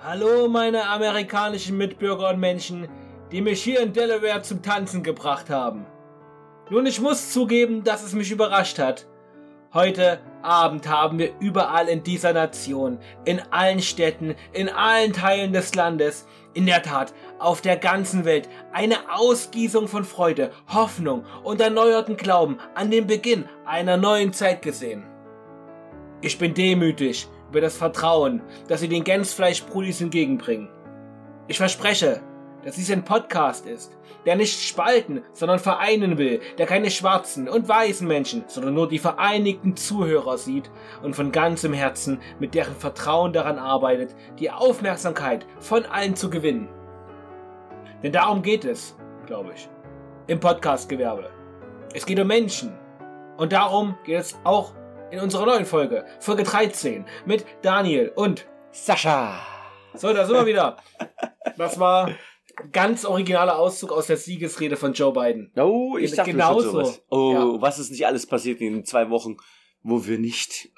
Hallo meine amerikanischen Mitbürger und Menschen, die mich hier in Delaware zum Tanzen gebracht haben. Nun, ich muss zugeben, dass es mich überrascht hat. Heute Abend haben wir überall in dieser Nation, in allen Städten, in allen Teilen des Landes, in der Tat auf der ganzen Welt eine Ausgießung von Freude, Hoffnung und erneuerten Glauben an den Beginn einer neuen Zeit gesehen. Ich bin demütig über das Vertrauen, das sie den Gänsefleisch-Brudis entgegenbringen. Ich verspreche, dass dies ein Podcast ist, der nicht spalten, sondern vereinen will, der keine schwarzen und weißen Menschen, sondern nur die vereinigten Zuhörer sieht und von ganzem Herzen mit deren Vertrauen daran arbeitet, die Aufmerksamkeit von allen zu gewinnen. Denn darum geht es, glaube ich, im Podcast-Gewerbe. Es geht um Menschen. Und darum geht es auch in unserer neuen Folge, Folge 13, mit Daniel und Sascha. So, da sind wir wieder. Das war ganz originaler Auszug aus der Siegesrede von Joe Biden. Oh, ich dachte genau so. Oh, ja. Was ist nicht alles passiert in den 2 Wochen, wo wir nicht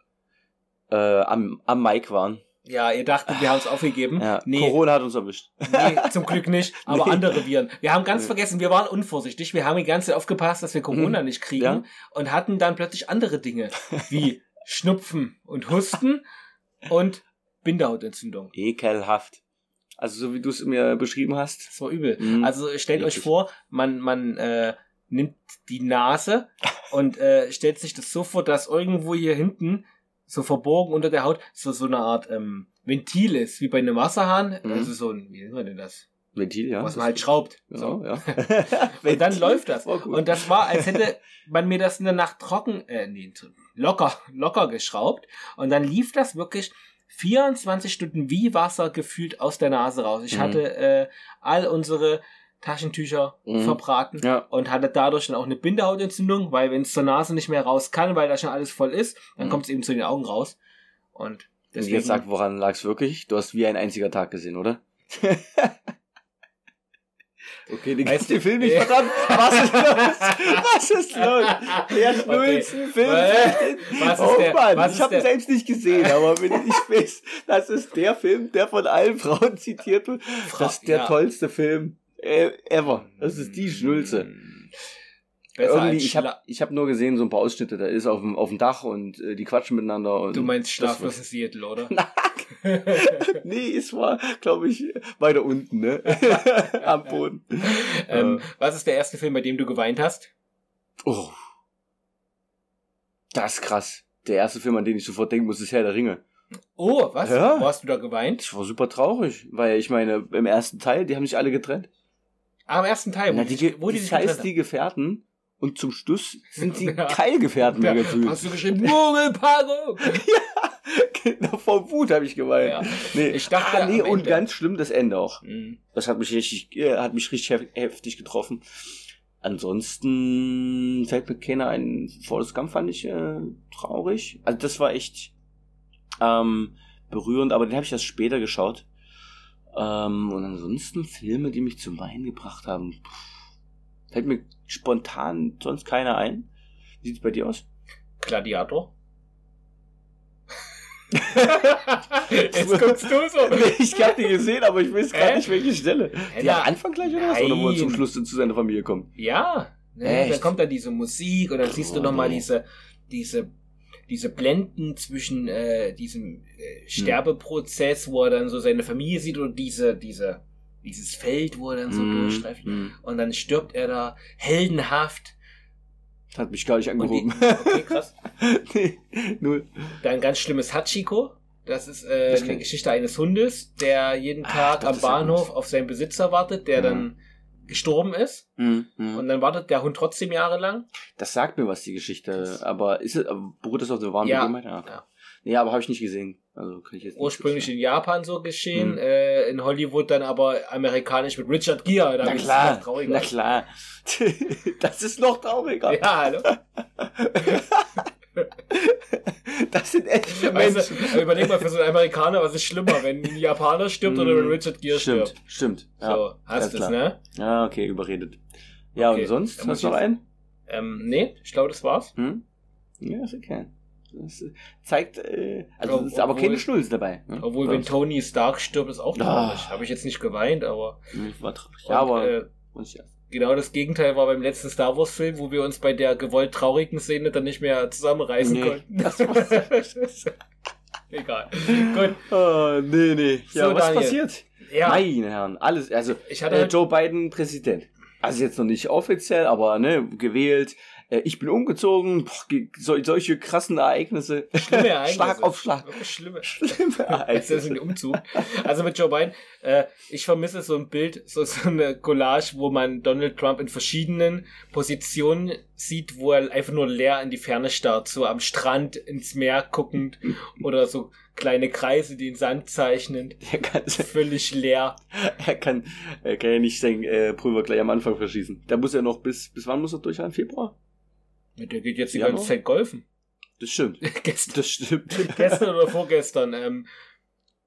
am Mic waren? Ja, ihr dachtet, wir haben es aufgegeben. Ja, nee. Corona hat uns erwischt. Nee, zum Glück nicht, aber andere Viren. Wir haben ganz vergessen, wir waren unvorsichtig. Wir haben die ganze Zeit aufgepasst, dass wir Corona nicht kriegen und hatten dann plötzlich andere Dinge wie Schnupfen und Husten und Bindehautentzündung. Ekelhaft. Also so wie du es mir beschrieben hast. Das war übel. Mhm. Also stellt euch vor, man nimmt die Nase und stellt sich das so vor, dass irgendwo hier hinten so verborgen unter der Haut so eine Art Ventil ist, wie bei einem Wasserhahn. Mhm. Also so ein, wie nennt man denn das? Ventil, ja. Was man halt schraubt. Genau, so. Ja. Und dann läuft das. Und das war, als hätte man mir das in der Nacht locker geschraubt. Und dann lief das wirklich 24 Stunden wie Wasser gefühlt aus der Nase raus. Ich hatte all unsere Taschentücher verbraten und hatte dadurch dann auch eine Bindehautentzündung, weil wenn es zur Nase nicht mehr raus kann, weil da schon alles voll ist, dann kommt es eben zu den Augen raus. Und deswegen, jetzt sag, woran lag es wirklich? Du hast wie ein einziger Tag gesehen, oder? Okay, den ganzen Film nicht verdammt. Was ist los? Was ist los? Der schnulzen Film. Ich habe ihn selbst nicht gesehen, aber wenn ich weiß, das ist der Film, der von allen Frauen zitiert wird. Das ist der tollste Film ever. Das ist die Schnulze. Irgendwie, ich hab nur gesehen, so ein paar Ausschnitte, da ist auf dem Dach und die quatschen miteinander. Und du meinst Schlaflos in Seattle, oder? Nee, es war, glaube ich, weiter unten, ne? Am Boden. Was ist der erste Film, bei dem du geweint hast? Oh. Das ist krass. Der erste Film, an den ich sofort denken muss, ist Herr der Ringe. Oh, was? Ja. Wo hast du da geweint? Ich war super traurig, weil ich meine, im ersten Teil, die haben sich alle getrennt. Ah, im ersten Teil? Wo die sich getrennt haben? Das heißt, die Gefährten. Und zum Schluss sind die Keilgefährten mehr gefühlt. Hast du geschrieben, Mogelpaarung? Genau, vor Wut habe ich gemeint. Ja. Nee. Ich dachte, und ganz schlimm das Ende auch. Mhm. Das hat mich richtig heftig getroffen. Ansonsten fällt mir keiner ein. Forrest Gump fand ich traurig. Also das war echt berührend, aber den habe ich erst später geschaut. Und ansonsten Filme, die mich zum Weinen gebracht haben. Fällt mir spontan sonst keiner ein. Wie sieht's bei dir aus? Gladiator. Jetzt guckst du so. Nee, ich hab die gesehen, aber ich weiß gar nicht, welche Stelle. Die am Anfang gleich oder was? Oder wo er zum Schluss zu seiner Familie kommt? Ja. Ne, dann kommt dann diese Musik und dann siehst du nochmal diese Blenden zwischen diesem Sterbeprozess, wo er dann so seine Familie sieht und dieses Feld, wo er dann so durchstreift. Und dann stirbt er da heldenhaft. Hat mich gar nicht angehoben. Okay, krass. Nee, null. Dann ganz schlimmes Hachiko. Das ist eine Geschichte eines Hundes, der jeden Tag am Bahnhof auf seinen Besitzer wartet, der dann gestorben ist. Und dann wartet der Hund trotzdem jahrelang. Das sagt mir was, die Geschichte. Aber beruht das auf der wahren Begebenheit? Ja. Nee, aber habe ich nicht gesehen. Also kann ich jetzt ursprünglich in Japan so geschehen, in Hollywood dann aber amerikanisch mit Richard Gere. Na klar, ist noch das ist noch trauriger. Ja, hallo. Das sind echte Menschen. Also, überleg mal, für so einen Amerikaner, was ist schlimmer, wenn ein Japaner stirbt oder wenn Richard Gere stirbt? Stimmt. Ja, so, hast du es, ne? Ja, okay, überredet. Ja, okay. Und sonst? Hast du noch einen? Nee, ich glaube, das war's. Ja, ist okay. Das zeigt, also es ist aber keine Schnulz dabei. Ne? Obwohl, wenn Tony Stark stirbt, ist auch traurig. Habe ich jetzt nicht geweint, aber... War traurig. Und, ja, aber... Genau das Gegenteil war beim letzten Star Wars Film, wo wir uns bei der gewollt traurigen Szene dann nicht mehr zusammenreißen konnten. Das war's. Egal. Gut. Oh, nee. Ja, so, was Daniel. Passiert? Ja. Meine Herren, alles, also ich hatte Joe Biden Präsident. Also jetzt noch nicht offiziell, aber gewählt. Ich bin umgezogen. Boah, solche krassen Ereignisse. Schlimme Ereignisse. Schlag auf Schlag. Schlimme Ereignisse. Das ist ein Umzug. Also mit Joe Biden. Ich vermisse so ein Bild, so eine Collage, wo man Donald Trump in verschiedenen Positionen sieht, wo er einfach nur leer in die Ferne starrt. So am Strand ins Meer guckend oder so kleine Kreise, die den Sand zeichnen. Völlig leer. Er kann ja nicht sein Pulver gleich am Anfang verschießen. Da muss er noch bis wann muss er durchhalten? Februar? Der geht jetzt die ganze Zeit golfen. Das stimmt. Gestern oder vorgestern.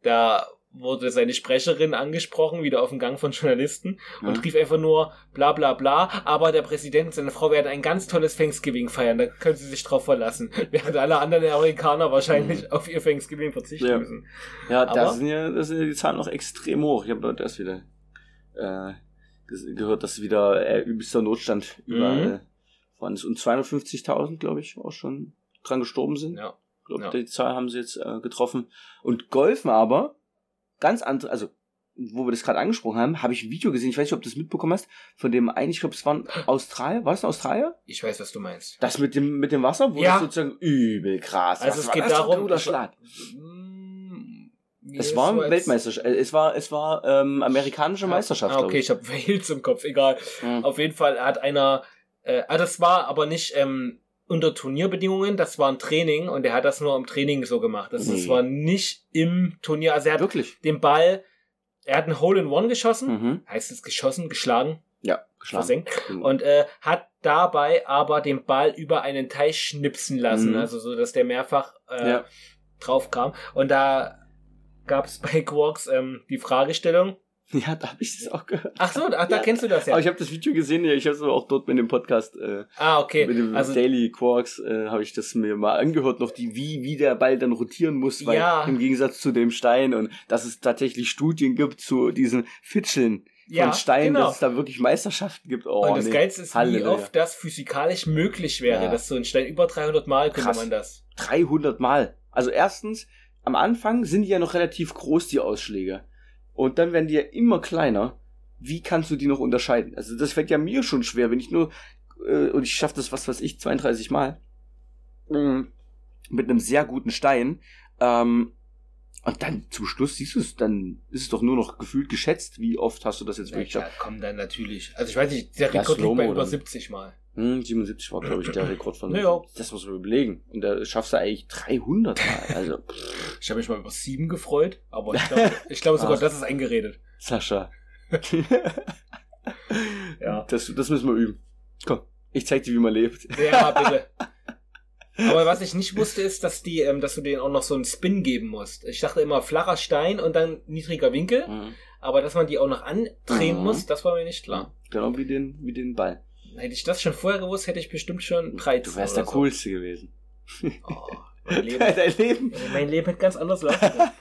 Da wurde seine Sprecherin angesprochen, wieder auf dem Gang von Journalisten und rief einfach nur bla bla bla, aber der Präsident und seine Frau werden ein ganz tolles Thanksgiving feiern, da können sie sich drauf verlassen. Während alle anderen Amerikaner wahrscheinlich auf ihr Thanksgiving verzichten müssen. Ja, da sind ja die Zahlen noch extrem hoch. Ich habe das wieder gehört, dass wieder übelster Notstand überall waren es. Und 250.000, glaube ich, auch schon dran gestorben sind. Ja. Ich glaube, die Zahl haben sie jetzt getroffen. Und golfen aber ganz andere, also wo wir das gerade angesprochen haben, habe ich ein Video gesehen, ich weiß nicht, ob du das mitbekommen hast, von dem einen, ich glaube, es war ein Australier, war es ein Australier? Ich weiß, was du meinst. Das mit dem Wasser, wo das sozusagen übel krass. Also es geht darum, es war ein Weltmeisterschaft, es war amerikanische Meisterschaft, glaube ich. Okay, ich habe Wales im Kopf, egal. Mhm. Auf jeden Fall hat einer, das war aber nicht unter Turnierbedingungen, das war ein Training und er hat das nur im Training so gemacht. Also das war nicht im Turnier. Also er hat den Ball, er hat einen Hole-in-One geschossen, heißt es geschossen, geschlagen? Ja, geschlagen. Versenkt. Und hat dabei aber den Ball über einen Teich schnipsen lassen, also so, dass der mehrfach drauf kam. Und da gab es bei Quarks die Fragestellung. Ja, da habe ich das auch gehört. Ach so, da kennst du das ja. Aber ich habe das Video gesehen, ich habe es aber auch dort mit dem Podcast, mit dem Daily Quarks, habe ich das mir mal angehört, noch wie der Ball dann rotieren muss, weil im Gegensatz zu dem Stein und dass es tatsächlich Studien gibt zu diesen Fitscheln von Steinen, dass es da wirklich Meisterschaften gibt. Oh, und das Geilste ist, wie oft das physikalisch möglich wäre, dass so ein Stein über 300 Mal könnte man das. 300 Mal. Also erstens, am Anfang sind die ja noch relativ groß, die Ausschläge. Und dann werden die ja immer kleiner. Wie kannst du die noch unterscheiden? Also das fällt ja mir schon schwer, wenn ich nur und ich schaffe das, was weiß ich, 32 Mal mit einem sehr guten Stein und dann zum Schluss siehst du es, dann ist es doch nur noch gefühlt geschätzt, wie oft hast du das jetzt wirklich geschafft. Ja, komm, dann natürlich. Also ich weiß nicht, der Rekord liegt bei über 70 Mal. 77 war, glaube ich, der Rekord von das muss man überlegen. Und da schaffst du eigentlich 300 Mal. Also, ich habe mich mal über 7 gefreut, aber ich glaube sogar, das ist eingeredet. Sascha. Das müssen wir üben. Komm, ich zeig dir, wie man lebt. Ja, bitte. Aber was ich nicht wusste, ist, dass dass du denen auch noch so einen Spin geben musst. Ich dachte immer, flacher Stein und dann niedriger Winkel. Aber dass man die auch noch andrehen muss, das war mir nicht klar. Genau wie den Ball. Hätte ich das schon vorher gewusst, hätte ich bestimmt schon 13. Du wärst der Coolste gewesen. Oh, mein Leben. Dein Leben. Mein Leben hätte ganz anders laufen können.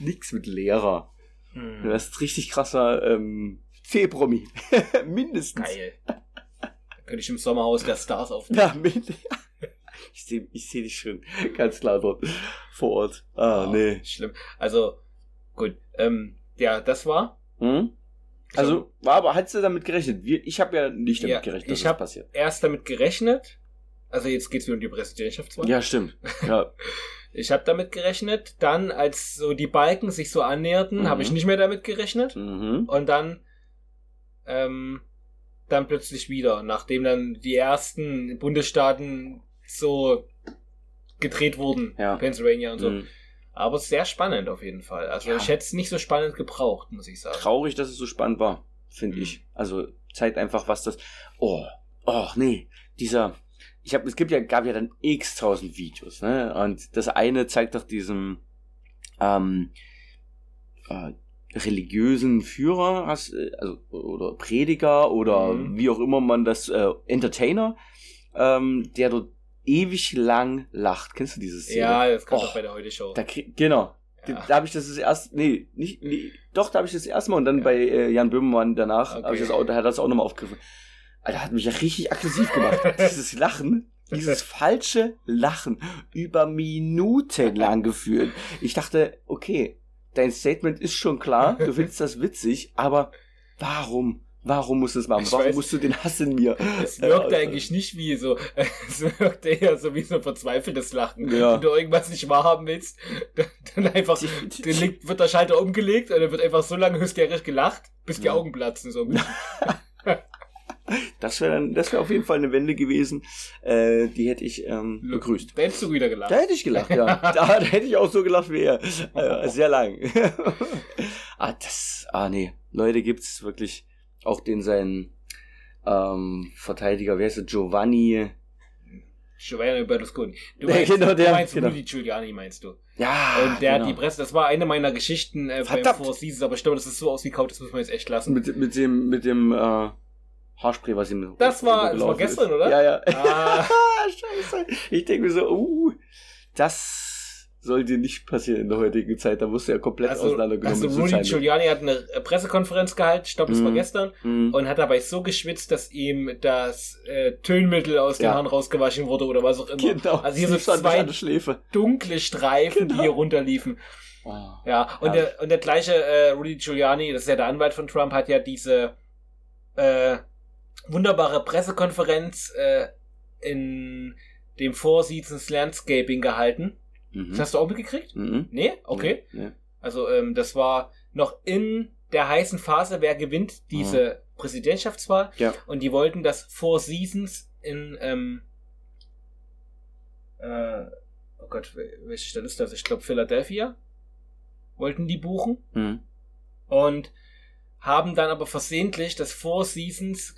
Nix mit Lehrer. Du wärst richtig krasser Fee-Promi. Mindestens. Geil. Dann könnte ich im Sommerhaus der Stars aufnehmen. Ja, ich seh dich schon ganz klar dort vor Ort. Schlimm. Also, gut. Das war... Also, hast du damit gerechnet? Ich habe ja nicht damit gerechnet, dass das passiert. Ich habe erst damit gerechnet, also jetzt geht's wieder um die Präsidentschaftswahl. Ja, stimmt. Ja. Ich habe damit gerechnet, dann als so die Balken sich so annäherten, habe ich nicht mehr damit gerechnet und dann plötzlich wieder, nachdem dann die ersten Bundesstaaten so gedreht wurden, Pennsylvania und so. Aber sehr spannend auf jeden Fall. Also ich hätte es nicht so spannend gebraucht, muss ich sagen. Traurig, dass es so spannend war, finde ich. Also zeigt einfach, was das... Es gab ja dann x-tausend Videos, ne? Und das eine zeigt doch diesem religiösen Führer, oder Prediger, oder wie auch immer man das, Entertainer, der dort ewig lang lacht. Kennst du diese Szene? Ja, das kommt doch bei der Heute-Show. Genau. Ja. Da habe ich das erste, da habe ich das erste Mal und dann bei Jan Böhmermann danach, okay. Da hat er das auch nochmal aufgegriffen. Alter, hat mich ja richtig aggressiv gemacht. Dieses Lachen, dieses falsche Lachen über Minuten lang geführt. Ich dachte, okay, dein Statement ist schon klar, du findest das witzig, aber warum? Warum musst du es machen? Warum musst du den Hass in mir? Es wirkt eigentlich nicht wie so, es wirkt eher so wie so ein verzweifeltes Lachen. Ja. Wenn du irgendwas nicht wahrhaben willst, dann einfach, wird der Schalter umgelegt und dann wird einfach so lange hysterisch gelacht, bis die Augen platzen. So ein bisschen. Das wäre auf jeden Fall eine Wende gewesen, die hätte ich begrüßt. Da hättest du wieder gelacht. Da hätte ich gelacht, ja. Da hätte ich auch so gelacht wie er. Sehr lang. Nee. Leute, gibt's wirklich... Auch seinen Verteidiger, wer ist der? Giovanni Berlusconi. Du meinst Rudy Giuliani, meinst du? Ja, und der hat die Presse, das war eine meiner Geschichten beim Four Seasons, aber ich glaube, das ist so ausgekaut, das muss man jetzt echt lassen. Mit dem Haarspray, was ihm... Das war gestern, oder? Ja, ja. Scheiße. Ich denke mir so, das... sollte nicht passieren in der heutigen Zeit, da wusste er komplett auseinandergenommen. Also Rudy Giuliani hat eine Pressekonferenz gehalten, ich glaube, das war gestern, und hat dabei so geschwitzt, dass ihm das Tönmittel aus den Haaren rausgewaschen wurde oder was auch immer. Genau. Also hier sind zwei dunkle Streifen, die hier runterliefen. Oh, ja, und der gleiche Rudy Giuliani, das ist ja der Anwalt von Trump, hat ja diese wunderbare Pressekonferenz in dem Four Seasons Landscaping gehalten. Das hast du auch mitgekriegt? Mhm. Nee? Okay. Nee. Also das war noch in der heißen Phase, wer gewinnt diese Präsidentschaftswahl. Ja. Und die wollten das Four Seasons in oh Gott, welche Stadt ist das? Ich glaube Philadelphia wollten die buchen. Mhm. Und haben dann aber versehentlich das Four Seasons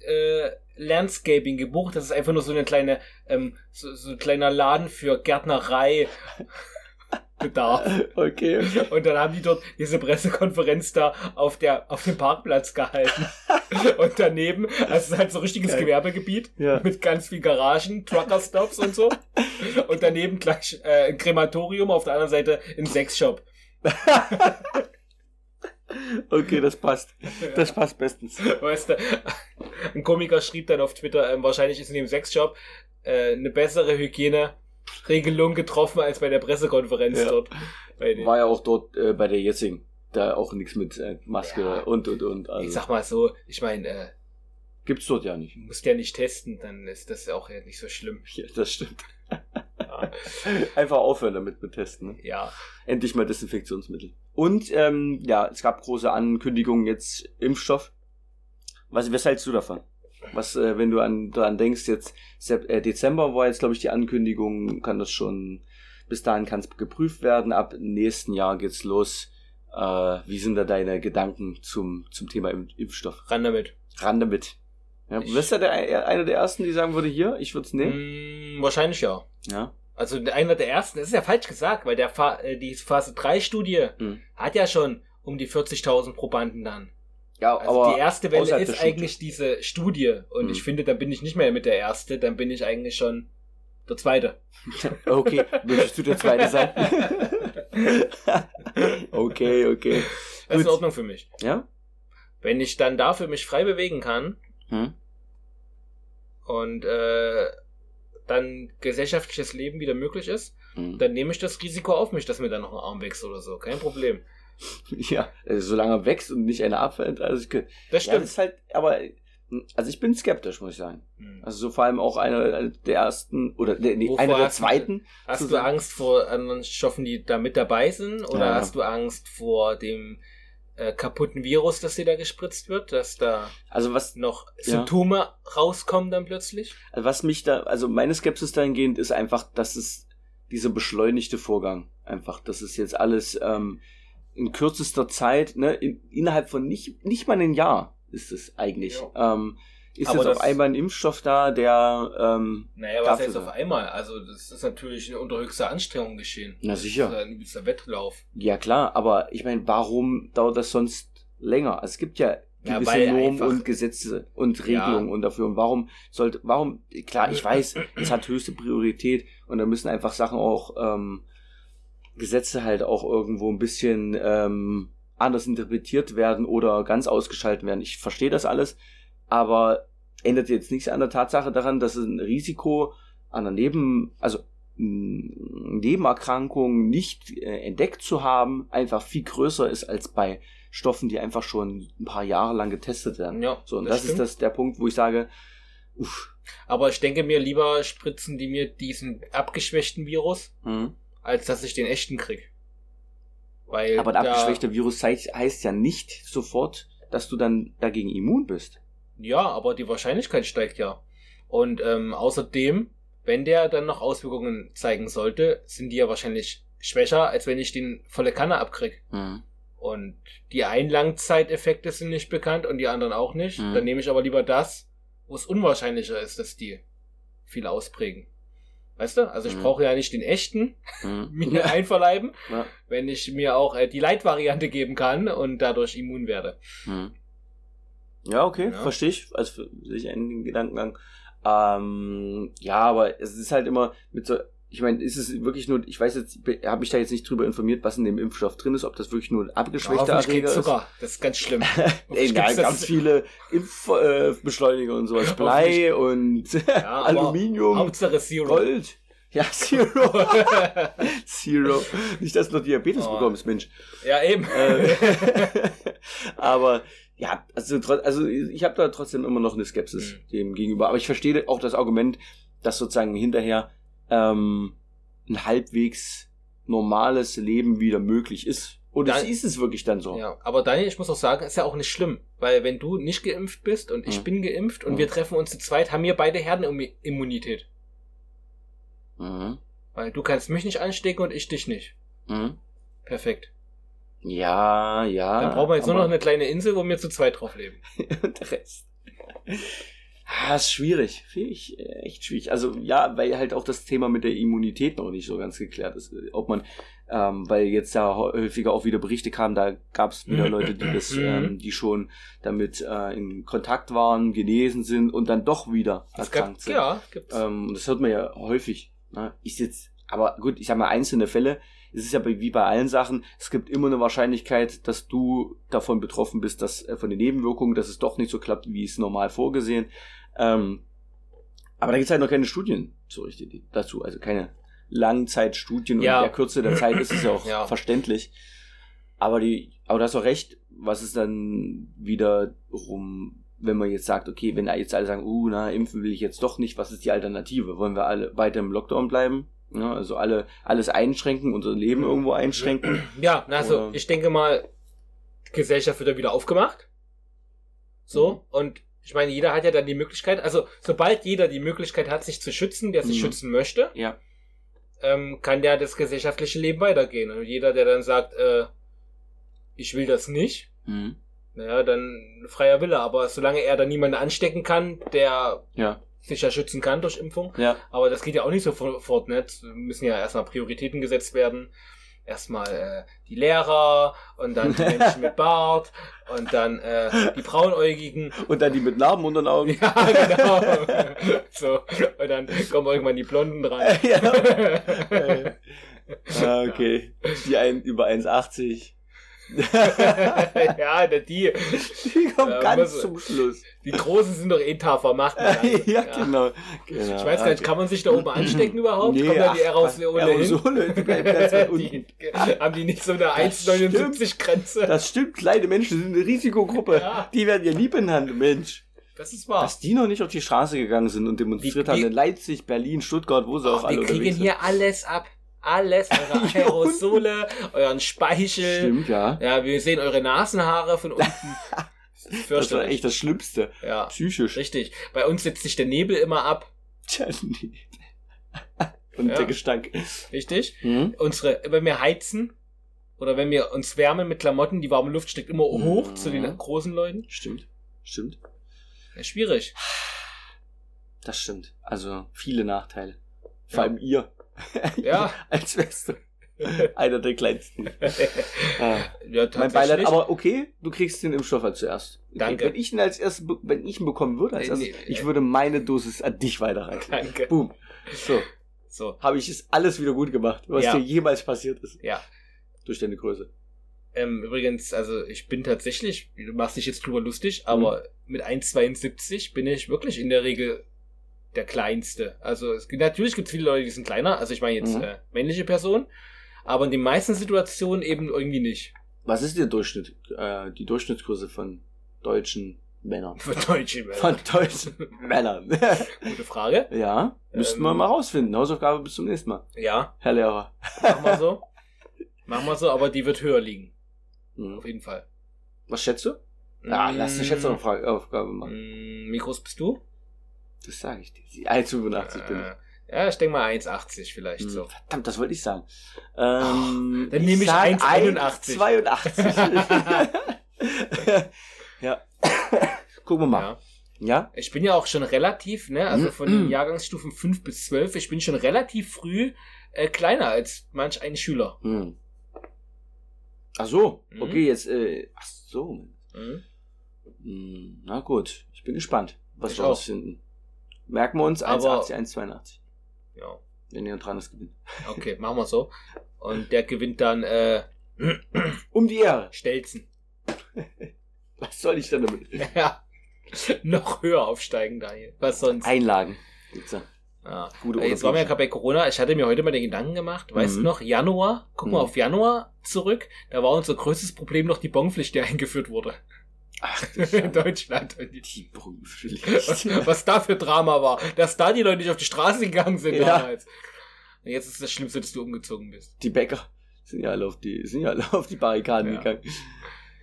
Landscaping gebucht. Das ist einfach nur so eine kleine, so ein kleiner Laden für Gärtnerei Bedarf. Okay. Und dann haben die dort diese Pressekonferenz da auf dem Parkplatz gehalten. Und daneben, also es ist halt so ein richtiges Gewerbegebiet mit ganz viel Garagen, Trucker-Stops und so. Und daneben gleich ein Krematorium, auf der anderen Seite ein Sexshop. Okay, das passt. Das passt bestens. Weißt du, ein Komiker schrieb dann auf Twitter, wahrscheinlich ist in dem Sexshop eine bessere Hygieneregelung getroffen als bei der Pressekonferenz dort. War ja auch dort bei der jetzigen. Da auch nichts mit Maske und. Also. Ich sag mal so, ich meine... gibt's dort ja nicht. Musst ja nicht testen, dann ist das ja auch nicht so schlimm. Ja, das stimmt. Einfach aufhören damit mit Testen. Ne? Ja. Endlich mal Desinfektionsmittel. Und es gab große Ankündigungen jetzt Impfstoff. Was hältst du davon? Was, wenn du daran denkst, jetzt Dezember war jetzt, glaube ich, die Ankündigung, bis dahin kann es geprüft werden, ab nächsten Jahr geht's los. Wie sind da deine Gedanken zum Thema Impfstoff? Ran damit. Ja, du bist ja einer der Ersten, die sagen würde, hier, ich würde es nehmen. Wahrscheinlich ja. Ja. Also einer der Ersten, das ist ja falsch gesagt, weil die Phase 3 Studie hat ja schon um die 40.000 Probanden dann. Ja, also aber die erste Welle ist eigentlich diese Studie und ich finde, dann bin ich nicht mehr mit der Erste, dann bin ich eigentlich schon der Zweite. Okay, möchtest du der Zweite sein? Okay. Das ist in Ordnung für mich. Ja? Wenn ich dann dafür mich frei bewegen kann, und dann gesellschaftliches Leben wieder möglich ist, dann nehme ich das Risiko auf mich, dass mir dann noch ein Arm wächst oder so. Kein Problem. Ja, also solange er wächst und nicht einer abfällt. Also das stimmt. Ja, das ist halt, aber ich bin skeptisch, muss ich sagen. Also so vor allem auch einer der ersten oder einer der zweiten. Hast du Angst vor anderen Stoffen, die da mit dabei sind? Oder hast du Angst vor dem kaputten Virus, das dir da gespritzt wird, dass da noch Symptome rauskommen dann plötzlich? Meine Skepsis dahingehend ist einfach, dass es dieser beschleunigte Vorgang einfach, das ist jetzt alles in kürzester Zeit, ne, innerhalb von nicht mal einem Jahr ist es eigentlich. Ja. Auf einmal ein Impfstoff da, der was heißt auf einmal? Also das ist natürlich unter höchster Anstrengung geschehen. Na sicher. Das ist ein gewisser Wettlauf. Ja klar, aber ich meine, warum dauert das sonst länger? Also, es gibt ja gewisse Normen und Gesetze und Regelungen dafür. Und warum, klar, ich weiß, es hat höchste Priorität und da müssen einfach Sachen auch, Gesetze halt auch irgendwo ein bisschen anders interpretiert werden oder ganz ausgeschaltet werden. Ich verstehe das alles, aber ändert jetzt nichts an der Tatsache daran, dass ein Risiko an der Nebenerkrankungen nicht entdeckt zu haben, einfach viel größer ist als bei Stoffen, die einfach schon ein paar Jahre lang getestet werden. Ja, so, und das ist der Punkt, wo ich sage, uff. Aber ich denke mir, lieber spritzen die mir diesen abgeschwächten Virus, als dass ich den echten kriege. Aber der abgeschwächte Virus heißt ja nicht sofort, dass du dann dagegen immun bist. Ja, aber die Wahrscheinlichkeit steigt ja. Und außerdem, wenn der dann noch Auswirkungen zeigen sollte, sind die ja wahrscheinlich schwächer, als wenn ich den volle Kanne abkriege. Mhm. Und die einen Langzeiteffekte sind nicht bekannt und die anderen auch nicht. Mhm. Dann nehme ich aber lieber das, wo es unwahrscheinlicher ist, dass die viel ausprägen. Weißt du? Also ich brauche ja nicht den echten mir einverleiben, wenn ich mir auch die Light-Variante geben kann und dadurch immun werde. Mhm. Ja, okay, verstehe ich. Also sehe ich einen Gedankengang. Aber es ist halt immer mit so, ich meine, ist es wirklich nur, ich weiß jetzt, habe mich da jetzt nicht drüber informiert, was in dem Impfstoff drin ist, ob das wirklich nur ein abgeschwächter Erreger ist. Zucker, das ist ganz schlimm. Egal, ganz viele Impfbeschleuniger und sowas, Blei und Aluminium, Hauptsache Zero. Gold. Ja, Zero. Zero. Nicht, dass du noch Diabetes bekommst, Mensch. Ja, eben. Aber ja, also ich habe da trotzdem immer noch eine Skepsis dem gegenüber. Aber ich verstehe auch das Argument, dass sozusagen hinterher ein halbwegs normales Leben wieder möglich ist. Und das ist es wirklich dann so. Ja, aber Daniel, ich muss auch sagen, ist ja auch nicht schlimm. Weil wenn du nicht geimpft bist und ich bin geimpft und wir treffen uns zu zweit, haben wir beide Herdenimmunität. Mhm. Weil du kannst mich nicht anstecken und ich dich nicht. Mhm. Perfekt. Ja. Dann brauchen wir jetzt nur noch eine kleine Insel, wo wir zu zweit drauf leben. Und der Rest. Ist schwierig. Echt schwierig. Also ja, weil halt auch das Thema mit der Immunität noch nicht so ganz geklärt ist. Ob man, weil jetzt ja häufiger auch wieder Berichte kamen, da gab es wieder Leute, die schon damit in Kontakt waren, genesen sind und dann doch wieder erkrankt sind. Ja, gibt's. Das hört man ja häufig. Ne? Aber gut, ich sag mal, einzelne Fälle. Es ist ja wie bei allen Sachen, es gibt immer eine Wahrscheinlichkeit, dass du davon betroffen bist, dass von den Nebenwirkungen, dass es doch nicht so klappt, wie es normal vorgesehen. Aber da gibt es halt noch keine Studien so richtig dazu, also keine Langzeitstudien und in der Kürze der Zeit ist es ja auch verständlich. Aber du hast auch recht, was ist dann wieder rum, wenn man jetzt sagt, okay, wenn jetzt alle sagen, impfen will ich jetzt doch nicht, was ist die Alternative? Wollen wir alle weiter im Lockdown bleiben? Ja, also alles einschränken, unser Leben irgendwo einschränken. Ja, also ich denke mal, die Gesellschaft wird dann wieder aufgemacht. So, und ich meine, jeder hat ja dann die Möglichkeit, also sobald jeder die Möglichkeit hat, sich zu schützen, der sich schützen möchte, kann ja das gesellschaftliche Leben weitergehen. Und jeder, der dann sagt, ich will das nicht, naja, dann freier Wille. Aber solange er dann niemanden anstecken kann, der... sich ja schützen kann durch Impfung, aber das geht ja auch nicht sofort, ne? Müssen ja erstmal Prioritäten gesetzt werden, erstmal die Lehrer und dann die Menschen mit Bart und dann die Braunäugigen und dann die mit Narben unter den Augen. Ja, genau. So, und dann kommen irgendwann die Blonden rein. Okay, die einen über 1,80. Die kommen ganz zum Schluss. Die Großen sind doch eh tapfer, macht man genau. Ich weiß gar nicht, kann man sich da oben anstecken überhaupt? Nee, kommt da die Aerosole hin? Haben die nicht so eine 1,79-Grenze? Das stimmt, kleine Menschen sind eine Risikogruppe. Ja. Die werden ja nie benannt, Mensch. Das ist wahr. Dass die noch nicht auf die Straße gegangen sind und demonstriert haben in Leipzig, Berlin, Stuttgart, wo sie auch alle unterwegs sind. Wir kriegen hier alles ab. Alles, eure Aerosole, euren Speichel. Stimmt, ja, wir sehen eure Nasenhaare von unten. Das war echt das Schlimmste. Ja. Psychisch. Richtig. Bei uns setzt sich der Nebel immer ab. Und der Gestank. Richtig. Wenn wir heizen oder wenn wir uns wärmen mit Klamotten, die warme Luft steckt immer hoch zu den großen Leuten. Stimmt. Ja, schwierig. Das stimmt. Also viele Nachteile. Vor allem ihr. Ja. Als Weste. Einer der kleinsten. Ja, mein Beileid, aber okay, du kriegst den Impfstoff halt zuerst. Okay, danke. Wenn ich ihn als erstes, wenn ich ihn bekommen würde, als erstes, ich würde meine Dosis an dich weiterreichen. Danke. Boom. So. Habe ich es alles wieder gut gemacht, was dir jemals passiert ist. Ja. Durch deine Größe. Übrigens, also ich bin tatsächlich, du machst dich jetzt drüber lustig, aber mit 1,72 bin ich wirklich in der Regel der Kleinste. Also es gibt, natürlich gibt es viele Leute, die sind kleiner, also ich meine jetzt männliche Personen, aber in den meisten Situationen eben irgendwie nicht. Was ist der Durchschnitt, die Durchschnittsgröße von deutschen Männern? Von deutschen Männern. Gute Frage. Ja, müssten wir mal rausfinden. Hausaufgabe bis zum nächsten Mal. Ja. Herr Lehrer. Machen wir so, aber die wird höher liegen. Auf jeden Fall. Was schätzt du? Ja, lass eine Schätzungsaufgabe machen. Wie groß bist du? Das sage ich dir. 1,85 bin ich. Ja, ich denke mal 1,80 vielleicht so. Verdammt, das wollte ich sagen. Dann nehme ich 1,81. 1,82. Ja. Gucken wir mal. Ja. Ich bin ja auch schon relativ, also von den Jahrgangsstufen 5 bis 12, ich bin schon relativ früh kleiner als manch ein Schüler. Ach so, okay, jetzt, ach so. Na gut, ich bin gespannt, was wir rausfinden. Merken wir uns, 1,80, 1,82. Ja. Wenn ihr dran ist, gewinnt. Okay, machen wir so. Und der gewinnt dann, um die Ehre. Stelzen. Was soll ich denn damit? Ja, noch höher aufsteigen, Daniel. Was sonst? Einlagen gibt's da. Ja. Jetzt waren wir ja gerade bei Corona. Ich hatte mir heute mal den Gedanken gemacht, weißt du noch, Januar, guck mal auf Januar zurück, da war unser größtes Problem noch die Bonpflicht, die eingeführt wurde. Ach, in Deutschland. Die Bonpflicht. Was da für Drama war, dass da die Leute nicht auf die Straße gegangen sind damals. Und jetzt ist das Schlimmste, dass du umgezogen bist. Die Bäcker sind ja alle auf die, Barrikaden gegangen.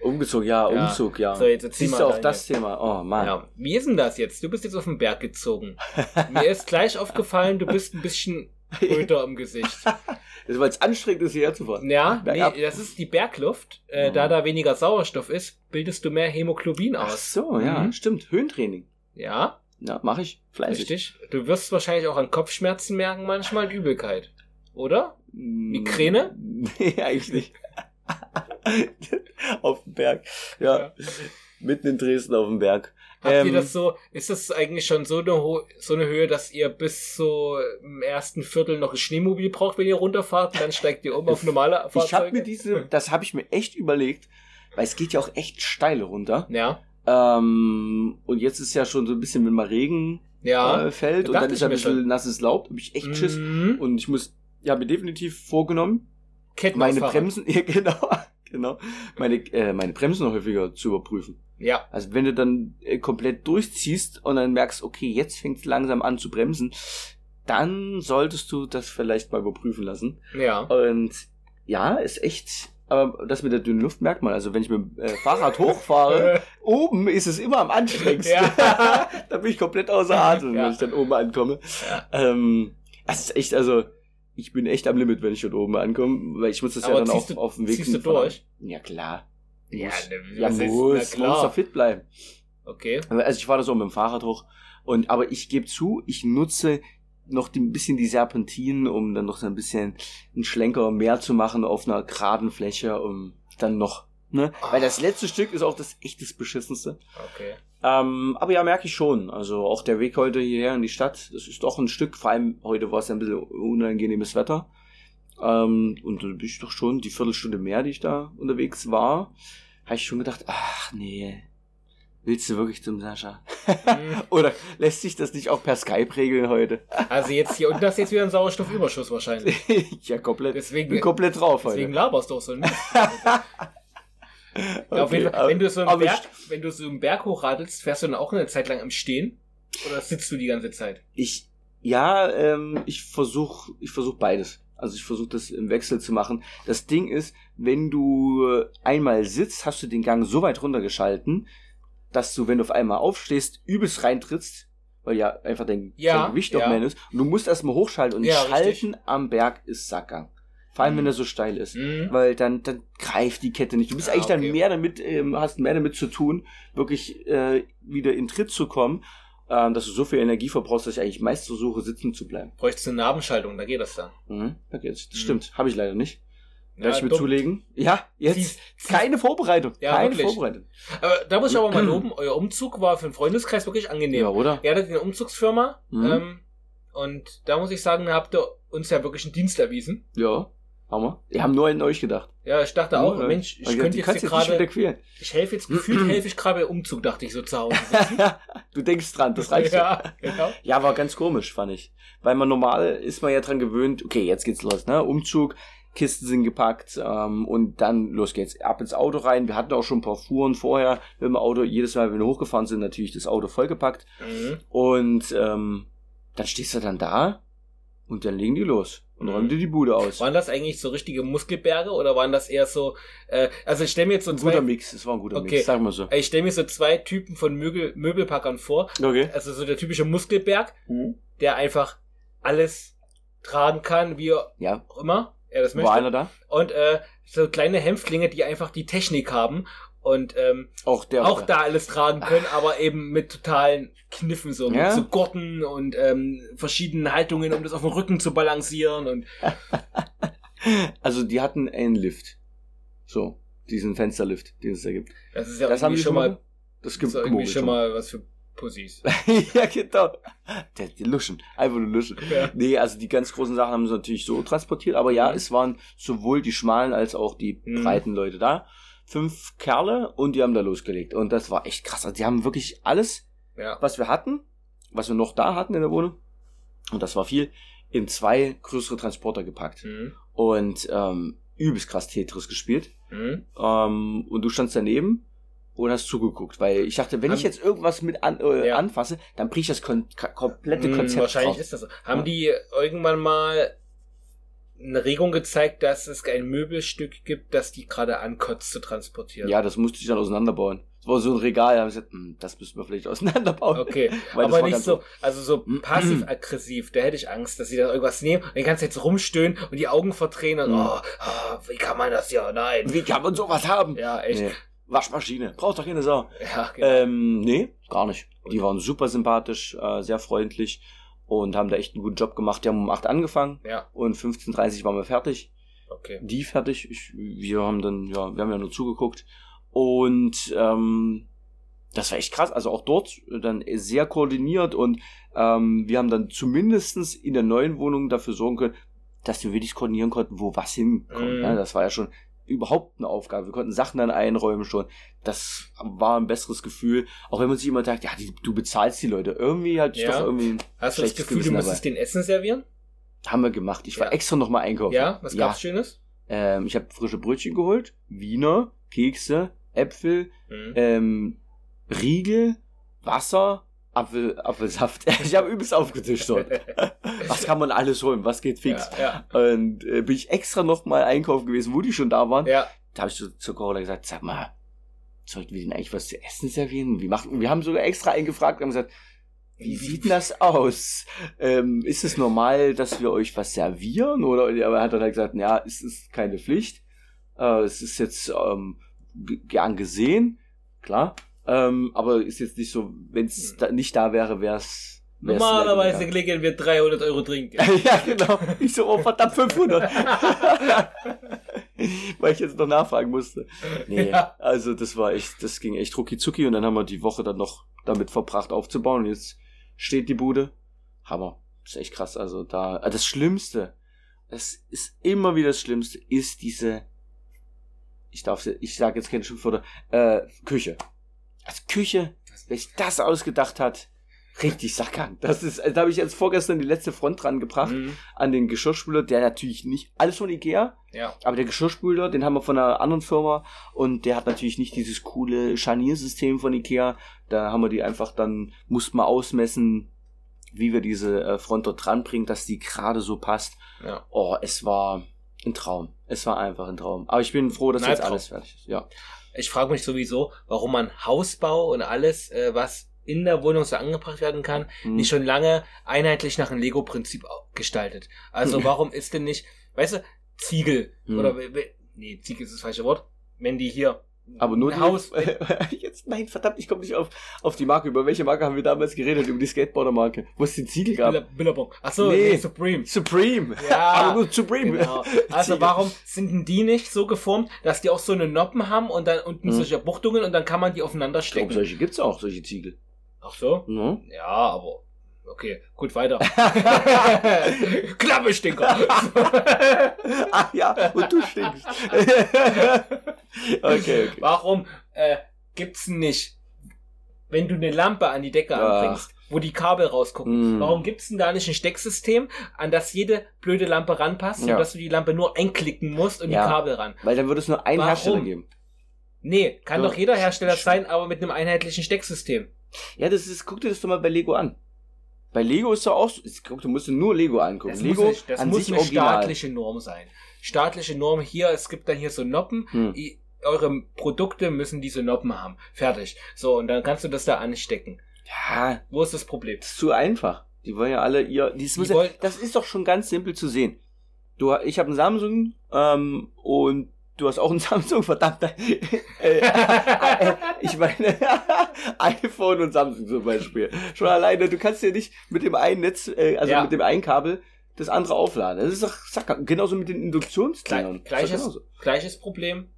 Umgezogen, Umzug, So, jetzt siehst du auch das Thema. Oh, Mann. Ja. Wie ist denn das jetzt? Du bist jetzt auf den Berg gezogen. Mir ist gleich aufgefallen, du bist ein bisschen röter im Gesicht. Also, weil es anstrengend ist, hierher zu fahren. Ja, das ist die Bergluft. Da weniger Sauerstoff ist, bildest du mehr Hämoglobin aus. Ach so, stimmt. Höhentraining. Ja. Ja, mache ich. Fleißig. Richtig. Du wirst wahrscheinlich auch an Kopfschmerzen merken, manchmal Übelkeit. Oder? Migräne? Nee, eigentlich nicht. Auf dem Berg. Ja. Mitten in Dresden auf dem Berg. Habt ihr das so, ist das eigentlich schon so eine Höhe, dass ihr bis so im ersten Viertel noch ein Schneemobil braucht, wenn ihr runterfahrt, und dann steigt ihr um auf normale Fahrzeuge? Das habe ich mir echt überlegt, weil es geht ja auch echt steil runter. Ja. Und jetzt ist ja schon so ein bisschen, wenn mal Regen fällt und dann ist ja ein bisschen nasses Laub, habe ich echt Schiss. Und ich habe mir definitiv vorgenommen, meine Bremsen, genau. Meine Bremsen noch häufiger zu überprüfen. Ja. Also wenn du dann komplett durchziehst und dann merkst, okay, jetzt fängt es langsam an zu bremsen, dann solltest du das vielleicht mal überprüfen lassen. Ja. Und ja, ist echt, aber das mit der dünnen Luft merkt man. Also wenn ich mit dem Fahrrad hochfahre, oben ist es immer am anstrengendsten. Ja. Da bin ich komplett außer Atem, wenn ich dann oben ankomme. Ja. Das ist echt, also... Ich bin echt am Limit, wenn ich dort oben ankomme, weil ich muss das dann auch auf dem Weg ziehst du durch? Fahren. Ja, klar. Muss doch fit bleiben. Okay. Also ich fahre das auch mit dem Fahrrad hoch. Aber ich gebe zu, ich nutze noch ein bisschen die Serpentinen, um dann noch so ein bisschen einen Schlenker mehr zu machen auf einer geraden Fläche, um dann noch, Weil das letzte Stück ist auch das echtes Beschissenste. Okay. Aber ja, merke ich schon. Also auch der Weg heute hierher in die Stadt, das ist doch ein Stück, vor allem heute war es ja ein bisschen unangenehmes Wetter. Und da bin ich doch schon die Viertelstunde mehr, die ich da unterwegs war, habe ich schon gedacht, ach nee, willst du wirklich zum Sascha? Oder lässt sich das nicht auch per Skype regeln heute? Also jetzt hier, und das ist jetzt wieder ein Sauerstoffüberschuss wahrscheinlich. Ja, komplett. Deswegen, bin komplett drauf deswegen heute. Deswegen laberst du auch so nicht. Okay, auf jeden Fall, wenn du so einen Berg hochradelst, fährst du dann auch eine Zeit lang am Stehen? Oder sitzt du die ganze Zeit? Ich versuche beides. Also ich versuche das im Wechsel zu machen. Das Ding ist, wenn du einmal sitzt, hast du den Gang so weit runtergeschalten, dass du, wenn du auf einmal aufstehst, übelst reintrittst, weil ja einfach dein Gewicht noch mehr ist. Und du musst erstmal hochschalten und Schalten richtig. Am Berg ist Sackgang. Vor allem, wenn er so steil ist. Weil dann greift die Kette nicht. Du bist eigentlich dann mehr damit, hast mehr damit zu tun, wirklich wieder in Tritt zu kommen, dass du so viel Energie verbrauchst, dass ich eigentlich meist versuche, sitzen zu bleiben. Bräuchtest du eine Nabenschaltung, da geht das dann. Da geht's. Das stimmt, habe ich leider nicht. Darf ich mir zulegen? Ja, jetzt keine Vorbereitung. Ja, keine wirklich. Vorbereitung. Aber da muss ich aber mal loben, euer Umzug war für den Freundeskreis wirklich angenehm. Ja, oder? Ihr hattet eine Umzugsfirma und da muss ich sagen, da habt ihr uns ja wirklich einen Dienst erwiesen. Ja, Hammer. Wir haben nur an euch gedacht. Ja, ich dachte auch, Mensch, ich könnte jetzt gerade... Ich helfe jetzt, gefühlt helfe ich gerade beim Umzug, dachte ich so zu Hause. Du denkst dran, das reicht ja. Genau. Ja, war ganz komisch, fand ich. Weil man normal ist man ja dran gewöhnt, okay, jetzt geht's los, ne? Umzug... Kisten sind gepackt und dann los geht's. Ab ins Auto rein. Wir hatten auch schon ein paar Fuhren vorher mit dem Auto. Jedes Mal, wenn wir hochgefahren sind, natürlich das Auto vollgepackt. Mhm. Und dann stehst du dann da und dann legen die los und räumen dir die Bude aus. Waren das eigentlich so richtige Muskelberge oder waren das eher so... also ich stelle mir jetzt so ein guter Mix. Es war ein guter Mix, sagen wir so. Ich stelle mir so zwei Typen von Möbelpackern vor. Okay. Also so der typische Muskelberg, der einfach alles tragen kann, wie auch immer. Das war einer da? Und so kleine Hämpflinge, die einfach die Technik haben und auch da alles tragen können, aber eben mit totalen Kniffen, so mit so Gurten und verschiedenen Haltungen, um das auf dem Rücken zu balancieren. Und also die hatten einen Lift. So, diesen Fensterlift, den es da gibt. Das ist ja das irgendwie haben schon mal, das gibt irgendwie schon mal was für Pussies. Ja, genau. Die Luschen. Einfach nur Luschen. Ja. Nee, also die ganz großen Sachen haben sie natürlich so transportiert, aber ja, es waren sowohl die schmalen als auch die breiten Leute da. 5 Kerle und die haben da losgelegt und das war echt krass. Also die haben wirklich alles, was wir hatten, was wir noch da hatten in der Wohnung und das war viel, in 2 größere Transporter gepackt und übelst krass Tetris gespielt und du standst daneben und hast zugeguckt, weil ich dachte, wenn ich jetzt irgendwas mit anfasse, dann bricht das komplette Konzept wahrscheinlich raus. Ist das so. Haben die irgendwann mal eine Regung gezeigt, dass es ein Möbelstück gibt, das die gerade ankotzt zu transportieren? Ja, das musste ich dann auseinanderbauen. Das war so ein Regal, da habe ich gesagt, das müssen wir vielleicht auseinanderbauen. Okay, aber nicht so, also so passiv-aggressiv, da hätte ich Angst, dass sie da irgendwas nehmen und die ganze Zeit so rumstöhnen und die Augen verdrehen und wie kann man das nein. Wie kann man sowas haben? Ja, echt. Nee. Waschmaschine, braucht doch keine Sau. Ja, genau. Nee, gar nicht. Die waren super sympathisch, sehr freundlich und haben da echt einen guten Job gemacht. Die haben um 8 angefangen und 15:30 waren wir fertig. Okay. Die fertig. Wir haben dann, wir haben ja nur zugeguckt und das war echt krass. Also auch dort dann sehr koordiniert und wir haben dann zumindestens in der neuen Wohnung dafür sorgen können, dass wir wirklich koordinieren konnten, wo was hinkommt. Ja, das war ja schon überhaupt eine Aufgabe. Wir konnten Sachen dann einräumen schon. Das war ein besseres Gefühl. Auch wenn man sich immer sagt, du bezahlst die Leute. Irgendwie hatte ich doch irgendwie ein Hast du das Gefühl, du musstest den Essen servieren? Haben wir gemacht. Ich war extra nochmal einkaufen. Ja, was gab's Schönes? Ich habe frische Brötchen geholt, Wiener, Kekse, Äpfel, Riegel, Wasser, Apfelsaft. Ich habe übelst aufgetischt heute. Was kann man alles holen? Was geht fix? Ja. Und bin ich extra nochmal einkaufen gewesen, wo die schon da waren. Ja. Da habe ich zu Carola gesagt, sag mal, sollten wir denen eigentlich was zu essen servieren? Wir haben sogar extra eingefragt und haben gesagt, wie sieht das aus? Ist es normal, dass wir euch was servieren? Oder er hat dann halt gesagt, es ist keine Pflicht. Es ist jetzt gern gesehen, klar. Aber ist jetzt nicht so, wenn es nicht da wäre, wäre es... Normalerweise legen wir 300 Euro trinken. Ja, genau. Ich so, verdammt, 500. Weil ich jetzt noch nachfragen musste. Nee, also das ging echt rucki zucki und dann haben wir die Woche dann noch damit verbracht aufzubauen und jetzt steht die Bude. Hammer. Das ist echt krass. Also das Schlimmste, das ist immer wieder das Schlimmste, ist diese, ich sage jetzt keine Schimpfwörter, Küche. Also Küche, wer sich das ausgedacht hat, richtig sackern. Da habe ich jetzt vorgestern die letzte Front dran gebracht an den Geschirrspüler, der natürlich nicht, alles von Ikea, aber der Geschirrspüler, den haben wir von einer anderen Firma und der hat natürlich nicht dieses coole Scharniersystem von Ikea. Da haben wir die einfach dann, mussten wir ausmessen, wie wir diese Front dort dran bringen, dass die gerade so passt. Ja. Oh, es war ein Traum. Es war einfach ein Traum. Aber ich bin froh, dass jetzt alles fertig ist. Ja. Ich frage mich sowieso, warum man Hausbau und alles, was in der Wohnung so angebracht werden kann, nicht schon lange einheitlich nach dem Lego-Prinzip gestaltet. Also warum ist denn nicht, weißt du, Ziegel, oder, nee, Ziegel ist das falsche Wort, wenn die hier Aber nur ein Haus. Jetzt, nein, verdammt, ich komme nicht auf die Marke. Über welche Marke haben wir damals geredet? Über die Skateboarder-Marke. Wo es den Ziegel gab? Billabong. Achso, nee, Supreme. Supreme. Ja. Aber nur Supreme. Genau. Also warum sind denn die nicht so geformt, dass die auch so eine Noppen haben und dann unten solche Buchtungen und dann kann man die aufeinander stecken? Ich glaube, solche gibt's auch, solche Ziegel. Ach so? Mhm. Ja, aber... Okay, gut, weiter. Klappe, Stinker. Ach ja, und du stinkst. Okay. Warum gibt's nicht, wenn du eine Lampe an die Decke anbringst, wo die Kabel rausgucken, warum gibt's denn da nicht ein Stecksystem, an das jede blöde Lampe ranpasst, und dass du die Lampe nur einklicken musst und die Kabel ran? Weil dann würde es nur einen Hersteller geben. Nee, kann doch jeder Hersteller sein, aber mit einem einheitlichen Stecksystem. Ja, das ist, guck dir das doch mal bei Lego an. Bei Lego ist doch auch so, guck, du musst dir nur Lego angucken. Das Lego muss, das an muss sich eine original. Staatliche Norm sein. Staatliche Norm hier, es gibt dann hier so Noppen, eure Produkte müssen diese Noppen haben. Fertig. So, und dann kannst du das da anstecken. Ja. Wo ist das Problem? Das ist zu einfach. Die wollen ja alle ihr... das ist doch schon ganz simpel zu sehen. Ich habe einen Samsung und du hast auch einen Samsung, verdammt. Ich meine, iPhone und Samsung zum Beispiel. Schon alleine, du kannst ja nicht mit dem einen Netz, mit dem einen Kabel das andere aufladen. Das ist doch Sackgasse. Genauso mit den Induktionsklingeln. Gleiches Problem,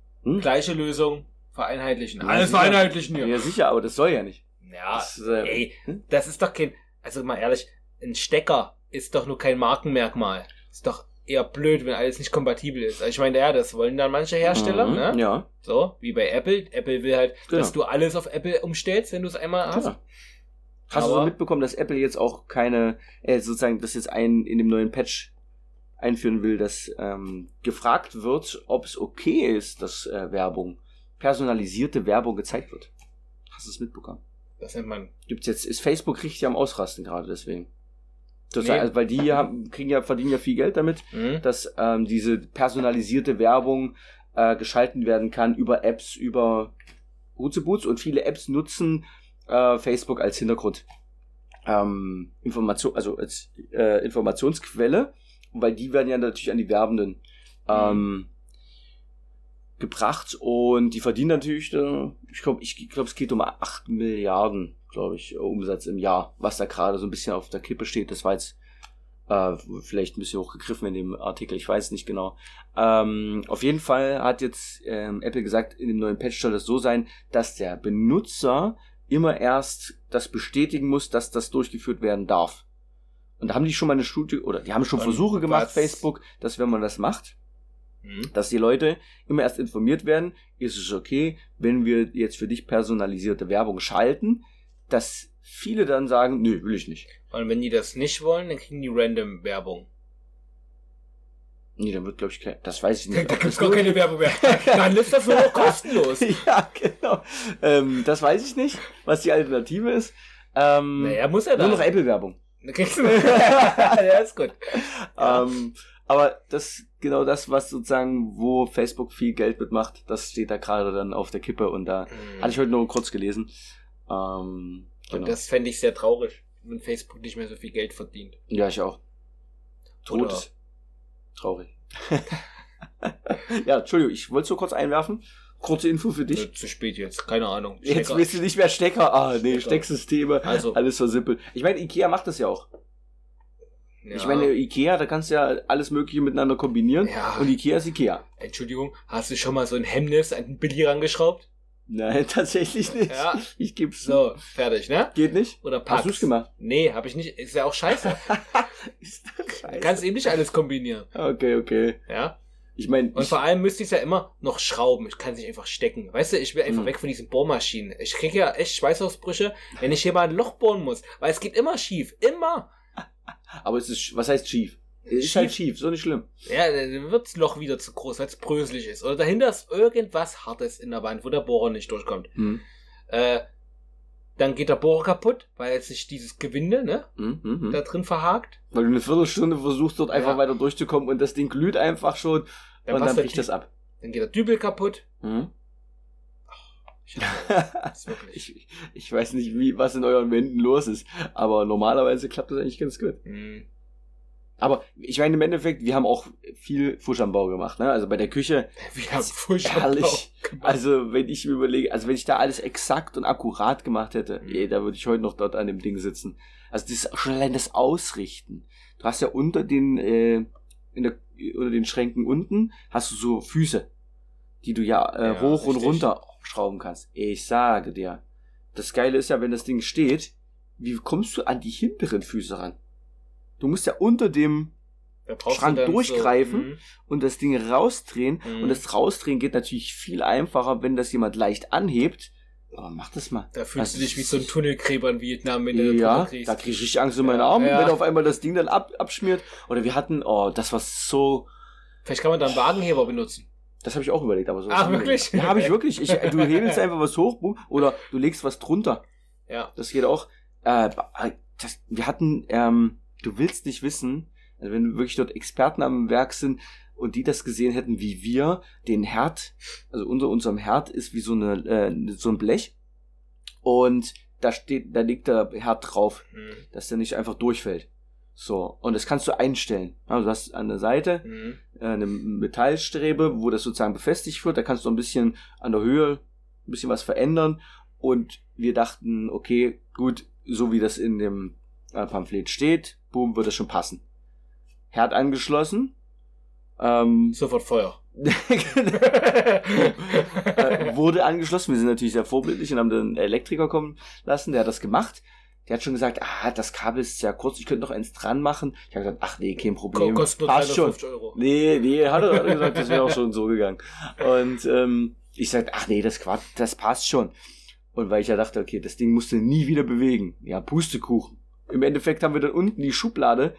gleiche Lösung, vereinheitlichen. Alles vereinheitlichen hier. Ja, sicher, aber das soll ja nicht. Ja, das ist doch kein... Also mal ehrlich, ein Stecker ist doch nur kein Markenmerkmal. Ist doch... eher blöd, wenn alles nicht kompatibel ist. Also ich meine, ja, das wollen dann manche Hersteller, ne? Ja. So, wie bei Apple. Apple will halt, dass du alles auf Apple umstellst, wenn du es einmal hast. Genau. Hast du so mitbekommen, dass Apple jetzt auch keine, sozusagen, das jetzt in dem neuen Patch einführen will, dass gefragt wird, ob es okay ist, dass personalisierte Werbung gezeigt wird? Hast du es mitbekommen? Das nennt man... Gibt's jetzt, ist Facebook richtig am Ausrasten gerade deswegen. Nee. Also, weil die verdienen ja viel Geld damit, dass diese personalisierte Werbung geschalten werden kann über Apps, über Utzebutz, und viele Apps nutzen Facebook als Hintergrund. Als Informationsquelle, weil die werden ja natürlich an die Werbenden gebracht, und die verdienen natürlich, ich glaube, es geht um 8 Milliarden. Glaube ich, Umsatz im Jahr, was da gerade so ein bisschen auf der Kippe steht. Das war jetzt vielleicht ein bisschen hochgegriffen in dem Artikel, ich weiß nicht genau. Auf jeden Fall hat jetzt Apple gesagt, in dem neuen Patch soll es so sein, dass der Benutzer immer erst das bestätigen muss, dass das durchgeführt werden darf. Und da haben die schon mal eine Studie, oder die haben schon Versuche gemacht, Facebook, dass wenn man das macht, dass die Leute immer erst informiert werden, ist es okay, wenn wir jetzt für dich personalisierte Werbung schalten, dass viele dann sagen, nö, will ich nicht. Und wenn die das nicht wollen, dann kriegen die random Werbung. Nee, dann wird, glaube ich, das weiß ich nicht. Da gibt's gar keine Werbung mehr. Dann ist das nur noch kostenlos. Ja, genau. Das weiß ich nicht, was die Alternative ist. Muss er da. Nur noch Apple-Werbung. Ja, ist gut. Aber das, genau das, was sozusagen, wo Facebook viel Geld mitmacht, das steht da gerade dann auf der Kippe, und da hatte ich heute nur kurz gelesen. Genau. Und das fände ich sehr traurig, wenn Facebook nicht mehr so viel Geld verdient. Ja, ich auch. Todes. Traurig. Ja, Entschuldigung, ich wollte es nur kurz einwerfen. Kurze Info für dich. Zu spät jetzt, keine Ahnung. Stecker. Jetzt willst du nicht mehr Stecker. Stecksysteme, also. Alles versimpelt. Ich meine, Ikea macht das ja auch. Ja. Ich meine, Ikea, da kannst du ja alles Mögliche miteinander kombinieren. Ja. Und Ikea ist Ikea. Entschuldigung, hast du schon mal so ein Hemnes an den Billy rangeschraubt? Nein, tatsächlich nicht. Ja. Ich geb's. So, fertig, ne? Geht nicht? Oder passt. Hast du's gemacht? Nee, hab ich nicht. Ist ja auch scheiße. Ist doch scheiße. Du kannst eben nicht alles kombinieren. Okay. Ja? Ich meine... Und vor allem müsste ich es ja immer noch schrauben. Ich kann es nicht einfach stecken. Weißt du, ich will einfach weg von diesen Bohrmaschinen. Ich kriege ja echt Schweißausbrüche, wenn ich hier mal ein Loch bohren muss. Weil es geht immer schief. Immer. Aber es ist... Was heißt schief? Ist halt schief, so nicht schlimm. Ja, dann wird das Loch wieder zu groß, weil es bröselig ist. Oder dahinter ist irgendwas Hartes in der Wand, wo der Bohrer nicht durchkommt. Dann geht der Bohrer kaputt, weil sich dieses Gewinde da drin verhakt. Weil du eine Viertelstunde versuchst, dort einfach weiter durchzukommen, und das Ding glüht einfach schon, und dann bricht das ab. Dann geht der Dübel kaputt. Ich weiß nicht, was in euren Wänden los ist, aber normalerweise klappt das eigentlich ganz gut. Aber ich meine, im Endeffekt, wir haben auch viel Fusch am Bau gemacht, ne? Also bei der Küche. Wir haben Fusch am Bau gemacht. Also wenn ich mir überlege, also wenn ich da alles exakt und akkurat gemacht hätte, ey, da würde ich heute noch dort an dem Ding sitzen. Also das ist schon allein das Ausrichten. Du hast ja unter den, unter den Schränken unten hast du so Füße, die du ja, hoch richtig. Und runter schrauben kannst. Ich sage dir. Das Geile ist ja, wenn das Ding steht, wie kommst du an die hinteren Füße ran? Du musst ja unter dem Schrank durchgreifen und das Ding rausdrehen. Und das Rausdrehen geht natürlich viel einfacher, wenn das jemand leicht anhebt. Aber mach das mal. Da fühlst du dich wie so ein Tunnelgräber in Vietnam, wenn du da kriegst. Ja, da krieg ich richtig Angst in meinen Armen, wenn auf einmal das Ding dann abschmiert. Oder wir hatten, das war so... Vielleicht kann man da einen Wagenheber benutzen. Das habe ich auch überlegt, aber so... Ah, wirklich? Ja, habe ich wirklich. Du hebelst einfach was hoch, boom, oder du legst was drunter. Ja. Das geht auch. Wir hatten... Du willst nicht wissen, also wenn wirklich dort Experten am Werk sind und die das gesehen hätten, wie wir den Herd, also unter unserem Herd ist wie so eine so ein Blech und da liegt der Herd drauf, dass der nicht einfach durchfällt. So, und das kannst du einstellen. Also du hast an der Seite eine Metallstrebe, wo das sozusagen befestigt wird, da kannst du ein bisschen an der Höhe ein bisschen was verändern und wir dachten, okay, gut, so wie das in dem Pamphlet steht, boom, wird das schon passen. Herd angeschlossen. Sofort Feuer. Wurde angeschlossen. Wir sind natürlich sehr vorbildlich und haben den Elektriker kommen lassen. Der hat das gemacht. Der hat schon gesagt, das Kabel ist ja kurz, ich könnte noch eins dran machen. Ich habe gesagt, nee, kein Problem. Kostet nur 350 Euro. Nee, hat er gesagt, das wäre auch schon so gegangen. Und ich sagte, das Quatsch, das passt schon. Und weil ich ja dachte, okay, das Ding musst du nie wieder bewegen. Ja, Pustekuchen. Im Endeffekt haben wir dann unten die Schublade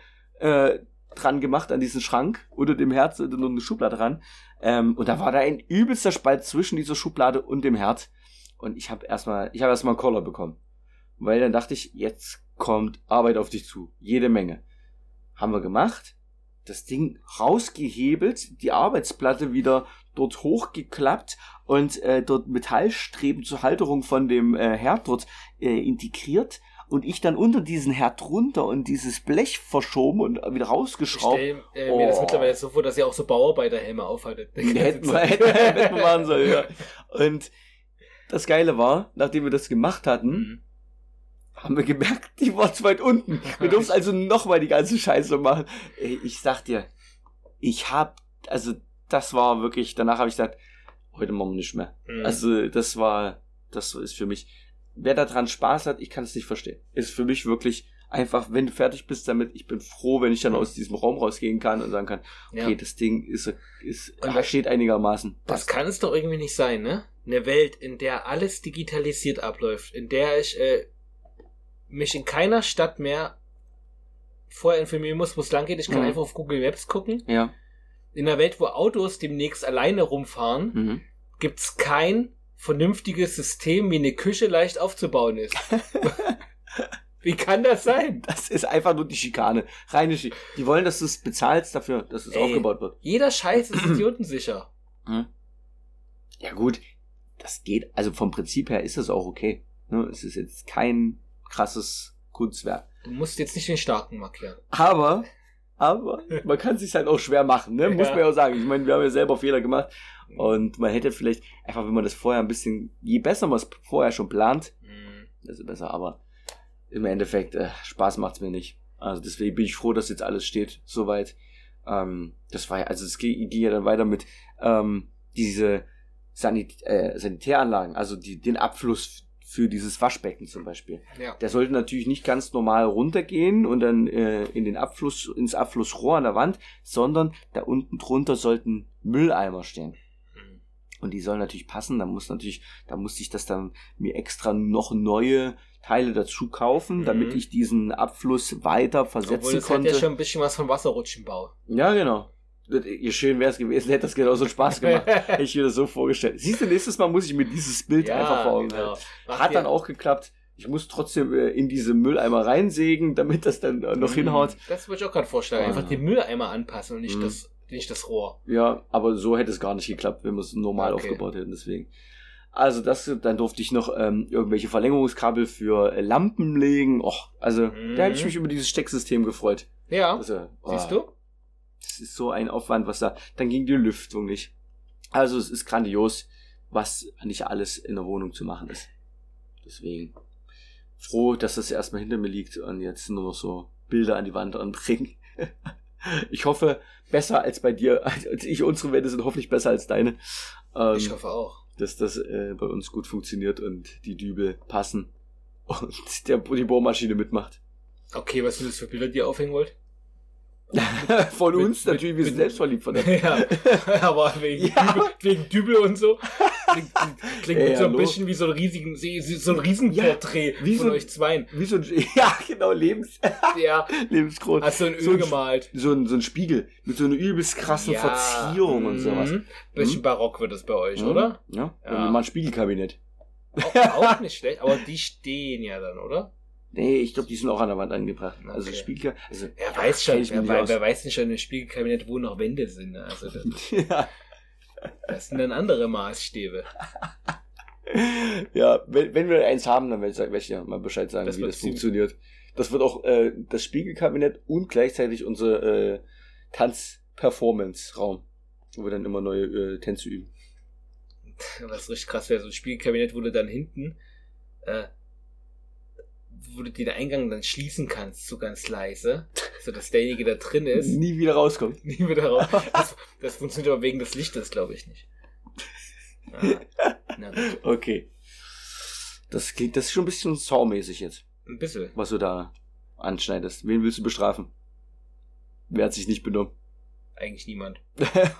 dran gemacht an diesen Schrank. Unter dem Herz und eine Schublade dran. Und da war da ein übelster Spalt zwischen dieser Schublade und dem Herz. Und ich habe erstmal einen Koller bekommen. Weil dann dachte ich, jetzt kommt Arbeit auf dich zu. Jede Menge. Haben wir gemacht. Das Ding rausgehebelt, die Arbeitsplatte wieder dort hochgeklappt und dort Metallstreben zur Halterung von dem Herd dort integriert. Und ich dann unter diesen Herd runter und dieses Blech verschoben und wieder rausgeschraubt. Ich stelle mir das mittlerweile so vor, dass ihr auch so Bauarbeiterhelme aufhaltet. Hätten wir machen sollen, ja. Und das Geile war, nachdem wir das gemacht hatten, haben wir gemerkt, die war zu weit unten. Wir durften also nochmal die ganze Scheiße machen. Ich sag dir, das war wirklich, danach habe ich gesagt, heute machen wir nicht mehr. Also das ist für mich... Wer daran Spaß hat, ich kann es nicht verstehen. Ist für mich wirklich einfach, wenn du fertig bist damit, ich bin froh, wenn ich dann aus diesem Raum rausgehen kann und sagen kann, okay, das Ding steht einigermaßen. Das kann es doch irgendwie nicht sein, ne? Eine Welt, in der alles digitalisiert abläuft, in der ich mich in keiner Stadt mehr vorher informieren muss, wo es lang geht. Ich kann einfach auf Google Maps gucken. Ja. In einer Welt, wo Autos demnächst alleine rumfahren, gibt's kein vernünftiges System, wie eine Küche leicht aufzubauen ist. Wie kann das sein? Das ist einfach nur die Schikane. Reine Schikane. Die wollen, dass du es bezahlst dafür, dass es aufgebaut wird. Jeder Scheiß ist idiotensicher. Ja gut, das geht, also vom Prinzip her ist das auch okay. Es ist jetzt kein krasses Kunstwerk. Du musst jetzt nicht den Starken markieren. Aber man kann es sich halt auch schwer machen, ne? Muss man ja auch sagen. Ich meine, wir haben ja selber Fehler gemacht. Und man hätte vielleicht, einfach wenn man das vorher ein bisschen, je besser man es vorher schon plant, desto besser, aber im Endeffekt, Spaß macht's mir nicht. Also deswegen bin ich froh, dass jetzt alles steht, soweit. Es ging ja dann weiter mit diese Sanitäranlagen, also den Abfluss für dieses Waschbecken zum Beispiel. Ja. Der sollte natürlich nicht ganz normal runtergehen und dann in den ins Abflussrohr an der Wand, sondern da unten drunter sollten Mülleimer stehen. Und die sollen natürlich passen, da musste ich das dann mir extra noch neue Teile dazu kaufen, damit ich diesen Abfluss weiter versetzen konnte. Obwohl, das hat ja schon ein bisschen was von Wasserrutschenbau. Ja, genau. Schön wäre es gewesen, hätte das genauso Spaß gemacht. Hätte ich mir das so vorgestellt. Siehst du, nächstes Mal muss ich mir dieses Bild einfach vor Augen halten. Hat dann auch geklappt. Ich muss trotzdem in diese Mülleimer reinsägen, damit das dann noch hinhaut. Das würde ich auch gerade vorstellen. Einfach den Mülleimer anpassen und nicht das Rohr. Ja, aber so hätte es gar nicht geklappt, wenn wir es normal aufgebaut hätten. Deswegen. Also dann durfte ich noch irgendwelche Verlängerungskabel für Lampen legen. Da hätte ich mich über dieses Stecksystem gefreut. Ja, also, oh, siehst du? Das ist so ein Aufwand, was da... Dann ging die Lüftung nicht. Also es ist grandios, was nicht alles in der Wohnung zu machen ist. Deswegen froh, dass das erstmal hinter mir liegt und jetzt nur noch so Bilder an die Wand anbringen. Ich hoffe, besser als bei dir. Unsere Wände sind hoffentlich besser als deine. Ich hoffe auch. Dass das bei uns gut funktioniert und die Dübel passen und die Bohrmaschine mitmacht. Okay, was sind das für Bilder, die ihr aufhängen wollt? Von uns natürlich, wir sind selbstverliebt von der. Ja, aber wegen Dübel und so. Klingt so ein bisschen wie so ein Riesenporträt von euch zweien. Wie so ein, ja, genau, lebensgroß. Hast du in Öl gemalt. So ein Spiegel mit so einer übelst krassen Verzierung und sowas. Bisschen barock wird das bei euch, oder? Ja. Wir machen ein Spiegelkabinett. Auch nicht schlecht, aber die stehen ja dann, oder? Nee, ich glaube, die sind auch an der Wand angebracht. Okay. Also Spiegelkabinett. Also, wer weiß nicht schon im Spiegelkabinett, wo noch Wände sind. Also das, das sind dann andere Maßstäbe. Ja, wenn wir eins haben, dann werde ich ja mal Bescheid sagen, wie das funktioniert. Das wird auch das Spiegelkabinett und gleichzeitig unser Tanz-Performance-Raum, wo wir dann immer neue Tänze üben. Was richtig krass wäre, so ein Spiegelkabinett, wo du dann hinten... wo du den Eingang dann schließen kannst, so ganz leise, sodass derjenige da drin ist. Nie wieder rauskommt. Das funktioniert aber wegen des Lichtes, glaube ich, nicht. Na gut. Okay. Das ist schon ein bisschen saumäßig jetzt. Ein bisschen. Was du da anschneidest. Wen willst du bestrafen? Wer hat sich nicht benommen? Eigentlich niemand.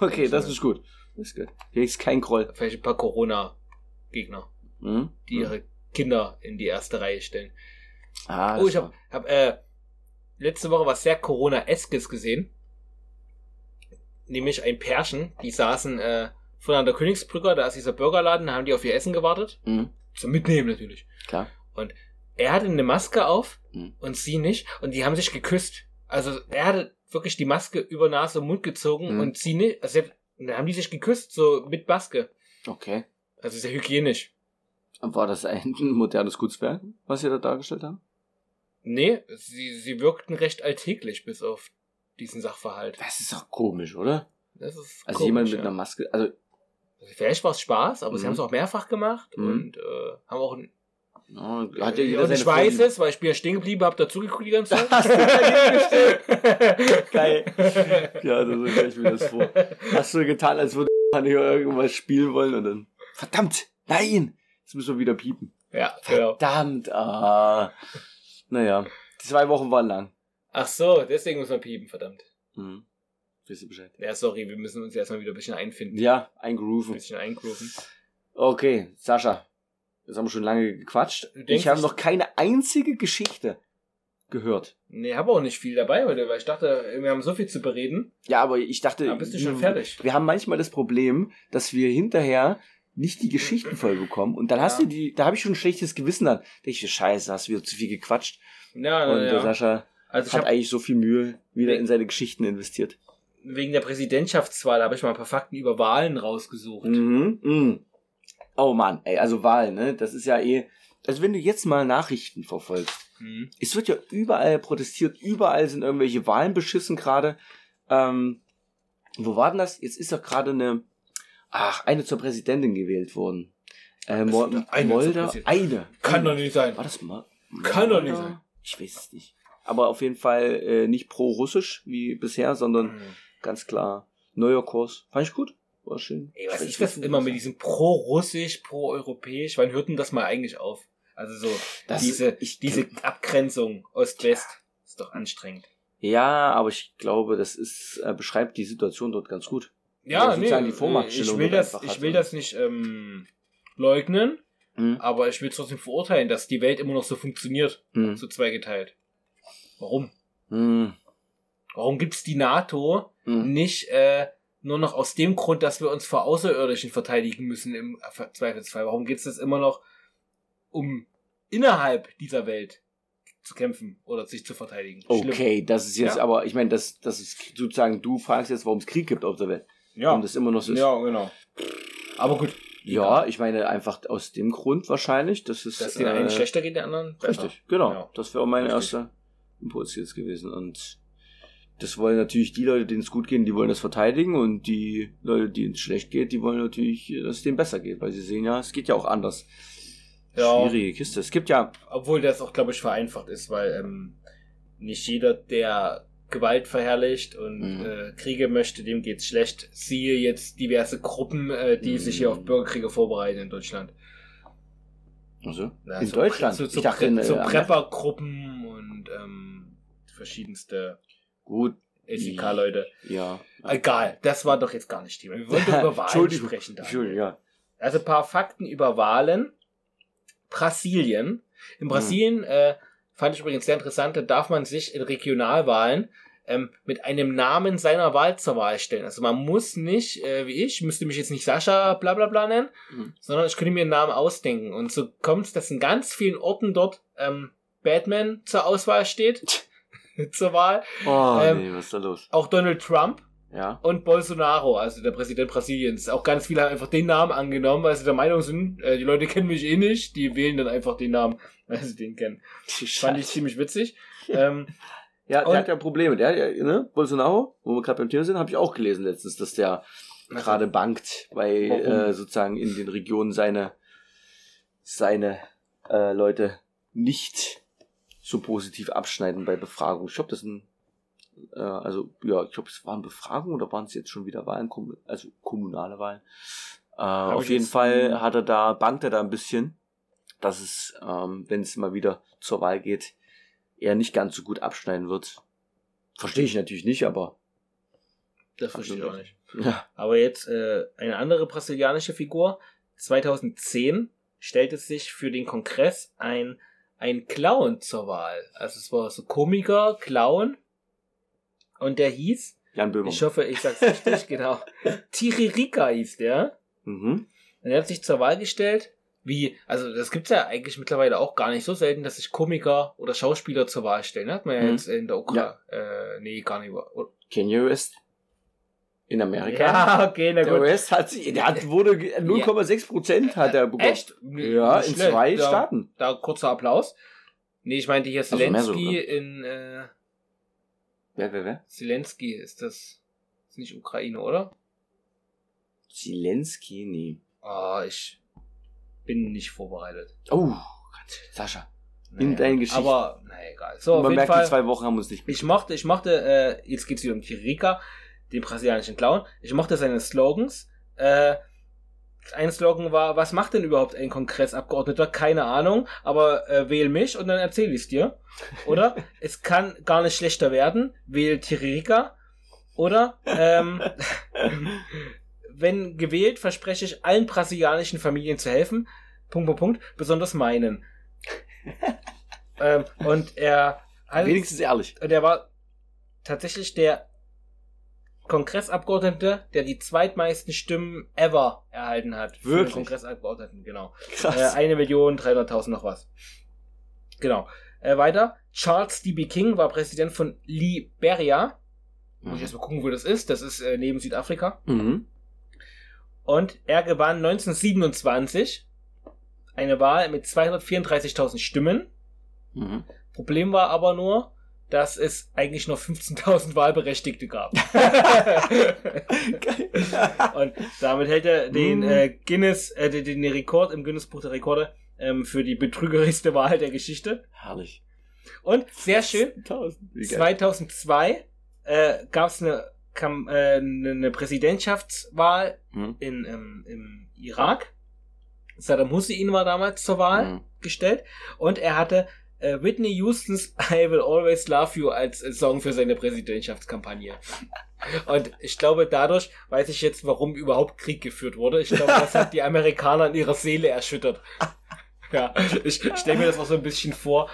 Okay, das ist gut. Das ist gut. Hier ist kein Groll. Vielleicht ein paar Corona-Gegner, die ihre Kinder in die erste Reihe stellen. Ich habe letzte Woche was sehr Corona-eskes gesehen. Nämlich ein Pärchen, die saßen vorne an der Königsbrücke, da ist dieser Burgerladen, da haben die auf ihr Essen gewartet. Zum Mitnehmen natürlich. Klar. Und er hatte eine Maske auf und sie nicht. Und die haben sich geküsst. Also er hatte wirklich die Maske über Nase und Mund gezogen und sie nicht. Also dann haben die sich geküsst, so mit Maske. Okay. Also sehr hygienisch. War das ein modernes Kunstwerk, was sie da dargestellt haben? Nee, sie wirkten recht alltäglich bis auf diesen Sachverhalt. Das ist doch komisch, oder? Das ist also komisch, jemand mit einer Maske, also... Vielleicht war es Spaß, aber sie haben es auch mehrfach gemacht und haben auch... Hat ja jeder ich weiß es, weil ich bin ja stehen geblieben, hab dazugeguckt die ganze Zeit. Hast du daneben gestellt? Geil. Ja, so stelle ich mir das vor. Hast du getan, als würde man hier irgendwas spielen wollen und dann... Verdammt, nein! Jetzt müssen wir wieder piepen. Ja, verdammt. Genau. Naja, 2 Wochen waren lang. Ach so, deswegen müssen wir piepen, verdammt. Wisst ihr Bescheid? Ja, sorry, wir müssen uns erstmal wieder ein bisschen einfinden. Ja, eingrooven. Ein bisschen eingrooven. Okay, Sascha, jetzt haben wir schon lange gequatscht. Ich habe noch keine einzige Geschichte gehört. Nee, habe auch nicht viel dabei heute, weil ich dachte, wir haben so viel zu bereden. Ja, aber ich dachte... Aber bist du schon fertig? Wir haben manchmal das Problem, dass wir hinterher... nicht die Geschichten voll bekommen. Und dann hast du die, da habe ich schon ein schlechtes Gewissen dann. Da denke ich, scheiße, hast du wieder zu viel gequatscht. Der Sascha hat eigentlich so viel Mühe wieder in seine Geschichten investiert. Wegen der Präsidentschaftswahl habe ich mal ein paar Fakten über Wahlen rausgesucht. Oh Mann, ey, also Wahlen, ne? Das ist ja eh, also wenn du jetzt mal Nachrichten verfolgst, es wird ja überall protestiert, überall sind irgendwelche Wahlen beschissen gerade. Wo war denn das? Jetzt ist doch gerade eine zur Präsidentin gewählt worden. Molda. Eine. Kann doch nicht sein. War das mal? Kann doch nicht sein. Ich weiß es nicht. Aber auf jeden Fall nicht pro-russisch wie bisher, sondern ganz klar neuer Kurs. Fand ich gut. War schön. Ey, was ist das immer mit diesem pro-russisch, pro-europäisch? Wann hört denn das mal eigentlich auf? Also so diese Abgrenzung Ost-West ist doch anstrengend. Ja, aber ich glaube, das ist beschreibt die Situation dort ganz gut. Ja, nee, ich will das nicht leugnen, aber ich will trotzdem verurteilen, dass die Welt immer noch so funktioniert, so zweigeteilt. Warum? Warum gibt's die NATO nicht nur noch aus dem Grund, dass wir uns vor Außerirdischen verteidigen müssen im Zweifelsfall? Warum gibt's das immer noch, um innerhalb dieser Welt zu kämpfen oder sich zu verteidigen? Schlimm. Okay, das ist jetzt aber, ich meine, das ist sozusagen, du fragst jetzt, warum es Krieg gibt auf der Welt. Ja. Und das immer noch so ist. Ja, genau. Aber gut. Ja, ich meine, einfach aus dem Grund wahrscheinlich, dass es... Dass den einen schlechter geht, den anderen besser. Richtig, genau. Das wäre auch mein erster Impuls jetzt gewesen. Und das wollen natürlich die Leute, denen es gut geht, die wollen das verteidigen, und die Leute, denen es schlecht geht, die wollen natürlich, dass es denen besser geht, weil sie sehen ja, es geht ja auch anders. Ja. Schwierige Kiste. Es gibt ja... Obwohl das auch, glaube ich, vereinfacht ist, weil nicht jeder, der Gewalt verherrlicht und Kriege möchte, dem geht's schlecht. Siehe jetzt diverse Gruppen, die sich hier auf Bürgerkriege vorbereiten in Deutschland. Also? Ja, in so Deutschland? So Prepper-Gruppen und verschiedenste... Gut. SEK-Leute. Ja. Egal, das war doch jetzt gar nicht Thema. Wir wollten über Wahlen sprechen. Da. Entschuldigung, ja. Also ein paar Fakten über Wahlen. Brasilien. In Brasilien, fand ich übrigens sehr interessant, da darf man sich in Regionalwahlen mit einem Namen seiner Wahl zur Wahl stellen. Also man muss nicht, wie ich, müsste mich jetzt nicht Sascha bla bla bla nennen, sondern ich könnte mir einen Namen ausdenken. Und so kommt es, dass in ganz vielen Orten dort Batman zur Auswahl steht. Zur Wahl. Oh, nee, was ist da los? Auch Donald Trump und Bolsonaro, also der Präsident Brasiliens. Auch ganz viele haben einfach den Namen angenommen, weil sie der Meinung sind, die Leute kennen mich eh nicht, die wählen dann einfach den Namen, weil sie den kennen. Fand ich ziemlich witzig. Ja, der hat ja Probleme. Der, ne? Bolsonaro, wo wir gerade beim Thema sind, habe ich auch gelesen letztens, dass der gerade bangt, weil sozusagen in den Regionen seine Leute nicht so positiv abschneiden bei Befragung. Ich glaube, das sind, es waren Befragungen oder waren es jetzt schon wieder Wahlen, also kommunale Wahlen. Auf jeden Fall bangt er da ein bisschen, dass es, wenn es mal wieder zur Wahl geht, eher nicht ganz so gut abschneiden wird. Verstehe ich natürlich nicht, aber... Das verstehe ich auch nicht. Ja. Aber jetzt eine andere brasilianische Figur. 2010 stellte sich für den Kongress ein Clown zur Wahl. Also es war so Komiker, Clown, und der hieß Jan Böhmermann. Ich hoffe, ich sag's richtig, genau. Tiririca hieß der. Mhm. Und er hat sich zur Wahl gestellt, das gibt's ja eigentlich mittlerweile auch gar nicht so selten, dass sich Komiker oder Schauspieler zur Wahl stellen. Das hat man ja jetzt in der Ukraine, gar nicht. Kanye West in Amerika. Ja, okay, na gut. Der West hat sich, der hat, wurde 0,6% hat er bekommen. Echt? Ja, in zwei Staaten. Da kurzer Applaus. Nee, ich meinte hier Zelensky in, Wer? Zelensky ist das. Ist nicht Ukraine, oder? Zelensky? Nee. Ich bin nicht vorbereitet. Oh, Gott. Sascha. In deinen Geschichten. Aber, egal. So, man auf jeden merkt, Fall, die 2 Wochen haben uns nicht gut. Ich mochte, jetzt geht's wieder um Tiririca, den brasilianischen Clown. Ich mochte seine Slogans. Ein Slogan war, was macht denn überhaupt ein Kongressabgeordneter? Keine Ahnung, aber wähl mich und dann erzähl ich's dir. Oder, es kann gar nicht schlechter werden, wähl Tiririca. Oder, wenn gewählt, verspreche ich allen brasilianischen Familien zu helfen. .. Besonders meinen. Und er... Wenigstens ehrlich. Und er war tatsächlich der Kongressabgeordnete, der die zweitmeisten Stimmen ever erhalten hat. Wirklich? Kongressabgeordneten, genau. Krass. 1.300.000 noch was. Genau. Weiter. Charles D.B. King war Präsident von Liberia. Muss ich erstmal gucken, wo das ist. Das ist neben Südafrika. Mhm. Und er gewann 1927 eine Wahl mit 234.000 Stimmen. Mhm. Problem war aber nur, dass es eigentlich nur 15.000 Wahlberechtigte gab. Und damit hält er den Rekord im Guinness-Buch der Rekorde für die betrügerischste Wahl der Geschichte. Herrlich. Und sehr schön, 2002 gab es eine Präsidentschaftswahl im Irak. Saddam Hussein war damals zur Wahl gestellt und er hatte Whitney Houstons I Will Always Love You als Song für seine Präsidentschaftskampagne. Und ich glaube, dadurch weiß ich jetzt, warum überhaupt Krieg geführt wurde. Ich glaube, das hat die Amerikaner in ihrer Seele erschüttert. Ja, ich stelle mir das auch so ein bisschen vor.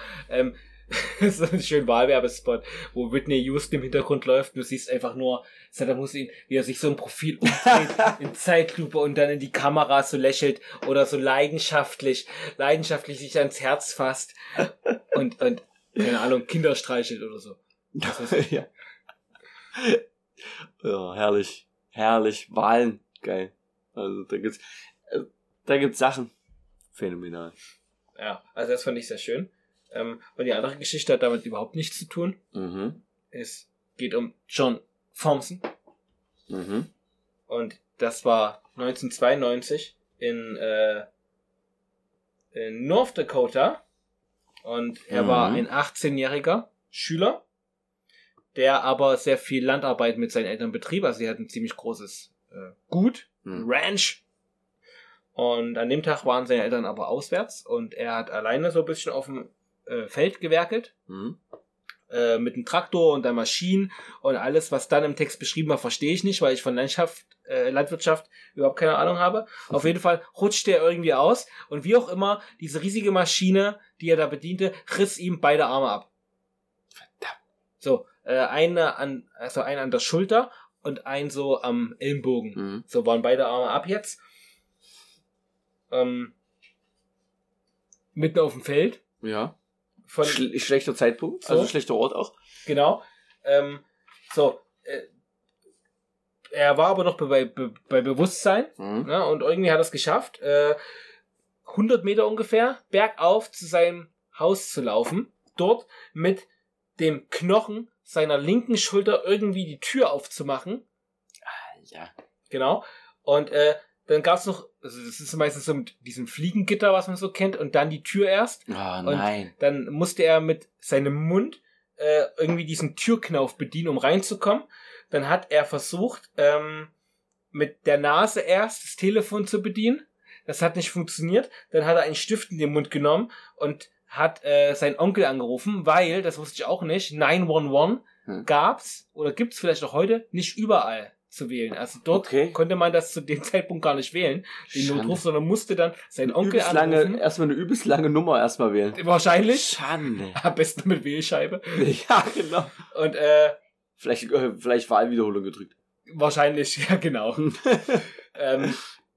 Das ist ein schöner Wahlwerbespot, wo Whitney Houston im Hintergrund läuft. Du siehst einfach nur Saddam Hussein, wie er sich so ein Profil umdreht in Zeitlupe und dann in die Kamera so lächelt oder so leidenschaftlich sich ans Herz fasst und keine Ahnung, Kinder streichelt oder so. Ja. Ja, herrlich. Herrlich. Wahlen. Geil. Also da gibt's Sachen. Phänomenal. Ja, also das fand ich sehr schön. Und die andere Geschichte hat damit überhaupt nichts zu tun. Mhm. Ist geht um John Thompson. Mhm. Und das war 1992 in North Dakota. Und er war ein 18-jähriger Schüler, der aber sehr viel Landarbeit mit seinen Eltern betrieb. Also sie hatten ein ziemlich großes Gut, Ranch. Und an dem Tag waren seine Eltern aber auswärts und er hat alleine so ein bisschen auf dem Feld gewerkelt. Mhm. Mit einem Traktor und einer Maschine und alles, was dann im Text beschrieben war, verstehe ich nicht, weil ich von Landwirtschaft überhaupt keine Ahnung habe. Auf jeden Fall rutschte er irgendwie aus und wie auch immer, diese riesige Maschine, die er da bediente, riss ihm beide Arme ab. Verdammt. So, einen an der Schulter und einen so am Ellenbogen. Mhm. So waren beide Arme ab jetzt. Mitten auf dem Feld. Ja. Von schlechter Zeitpunkt, so. Also schlechter Ort auch. Genau. Er war aber noch bei Bewusstsein, ne, und irgendwie hat er es geschafft, 100 Meter ungefähr bergauf zu seinem Haus zu laufen, dort mit dem Knochen seiner linken Schulter irgendwie die Tür aufzumachen. Ah, ja. Genau. Und dann gab's noch, also das ist meistens so mit diesem Fliegengitter, was man so kennt, und dann die Tür erst. Oh, nein. Und dann musste er mit seinem Mund irgendwie diesen Türknauf bedienen, um reinzukommen. Dann hat er versucht, mit der Nase erst das Telefon zu bedienen. Das hat nicht funktioniert. Dann hat er einen Stift in den Mund genommen und hat seinen Onkel angerufen, weil, das wusste ich auch nicht, 911 gab's oder gibt's vielleicht noch heute nicht überall zu wählen. Also dort konnte man das zu dem Zeitpunkt gar nicht wählen, den Schande. Notruf, sondern musste dann seinen Onkel anrufen. Erstmal eine übelst lange Nummer erstmal wählen. Wahrscheinlich. Schande. Am besten mit Wählscheibe. Ja, genau. Und vielleicht Wahlwiederholung gedrückt. Wahrscheinlich, ja, genau.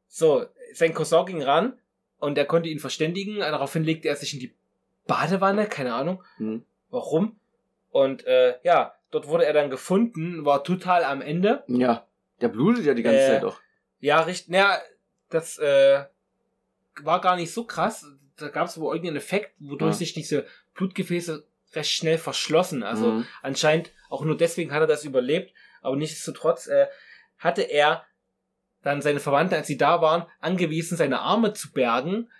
Sein Cousin ging ran und er konnte ihn verständigen. Daraufhin legte er sich in die Badewanne, keine Ahnung, warum. Und dort wurde er dann gefunden, war total am Ende. Ja, der blutet ja die ganze Zeit doch. Ja, richtig. Naja, das war gar nicht so krass. Da gab es wohl irgendeinen Effekt, wodurch sich diese Blutgefäße recht schnell verschlossen. Also anscheinend auch nur deswegen hat er das überlebt. Aber nichtsdestotrotz hatte er dann seine Verwandten, als sie da waren, angewiesen, seine Arme zu bergen,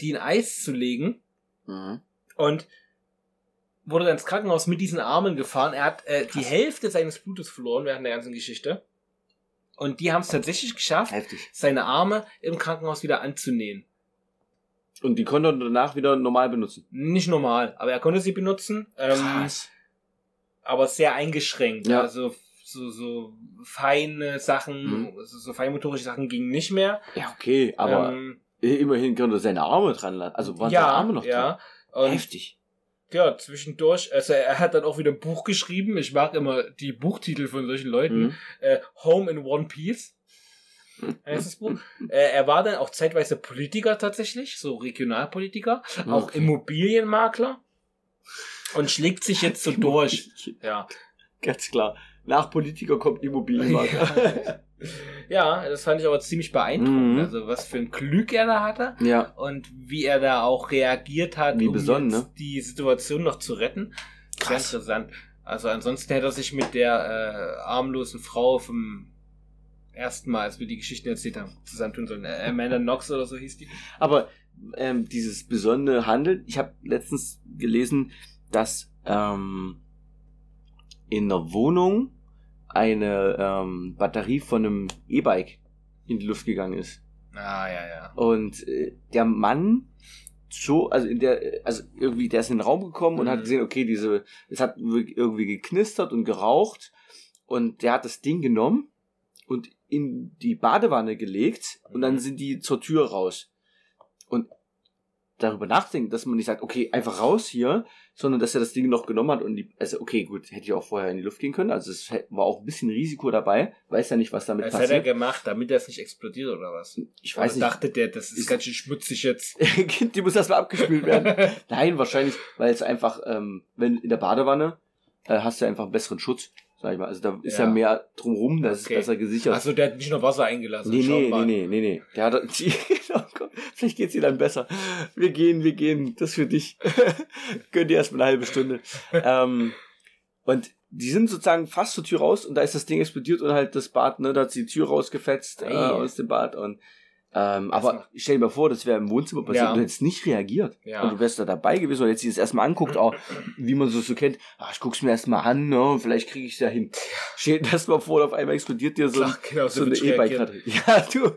die in Eis zu legen. Mhm. Und wurde dann ins Krankenhaus mit diesen Armen gefahren. Er hat die Hälfte seines Blutes verloren während der ganzen Geschichte. Und die haben es tatsächlich geschafft, heftig, seine Arme im Krankenhaus wieder anzunähen. Und die konnte er danach wieder normal benutzen? Nicht normal, aber er konnte sie benutzen. Krass. Aber sehr eingeschränkt. Ja. Also so feine Sachen, so feinmotorische Sachen gingen nicht mehr. Ja, okay, aber immerhin konnte er seine Arme dran lassen. Also waren seine Arme noch dran. Heftig. Ja, zwischendurch, also er hat dann auch wieder ein Buch geschrieben, ich mag immer die Buchtitel von solchen Leuten, Home in One Piece, heißt das Buch. Er war dann auch zeitweise Politiker tatsächlich, so Regionalpolitiker, auch Immobilienmakler und schlägt sich jetzt so durch. Ja, ganz klar, nach Politiker kommt Immobilienmakler. Ja, das fand ich aber ziemlich beeindruckend, also was für ein Glück er da hatte und wie er da auch reagiert hat, wie besonnen, um jetzt die Situation noch zu retten. Sehr interessant. Also ansonsten hätte er sich mit der armlosen Frau vom ersten Mal, als wir die Geschichten erzählt haben, zusammentun sollen. Amanda Knox oder so hieß die. Aber dieses besonnene Handeln, ich habe letztens gelesen, dass in einer Wohnung eine Batterie von einem E-Bike in die Luft gegangen ist. Ah, ja, ja. Und der Mann, der ist in den Raum gekommen und hat gesehen, okay, es hat irgendwie geknistert und geraucht und der hat das Ding genommen und in die Badewanne gelegt und dann sind die zur Tür raus. Und darüber nachdenken, dass man nicht sagt, okay, einfach raus hier, sondern dass er das Ding noch genommen hat und hätte ich auch vorher in die Luft gehen können, also es war auch ein bisschen Risiko dabei, weiß ja nicht, was damit passiert. Was hat er gemacht, damit das nicht explodiert oder was? Ich weiß nicht. Dachte der, das ist ganz schön schmutzig jetzt. Die muss erstmal abgespült werden. Nein, wahrscheinlich, weil es einfach, wenn in der Badewanne, hast du einfach einen besseren Schutz, sag ich mal, also da ist ja mehr drumrum, das ist besser gesichert. Also der hat nicht nur Wasser eingelassen. Nee. Der hat vielleicht geht's dir dann besser. Wir gehen, das für dich. Gönn dir erstmal eine halbe Stunde. Und die sind sozusagen fast zur Tür raus und da ist das Ding explodiert und halt das Bad, ne, da hat sie die Tür rausgefetzt aus dem Bad und aber ich stell dir mal vor, das wäre im Wohnzimmer passiert und du hättest nicht reagiert. Ja. Und du wärst da dabei gewesen und hättest dir das erstmal anguckt, auch wie man so kennt, ich guck's mir erstmal an, ne, vielleicht kriege ich es ja hin. Stell dir das mal vor, und auf einmal explodiert dir so eine E-Bike-Karte. Ja, du,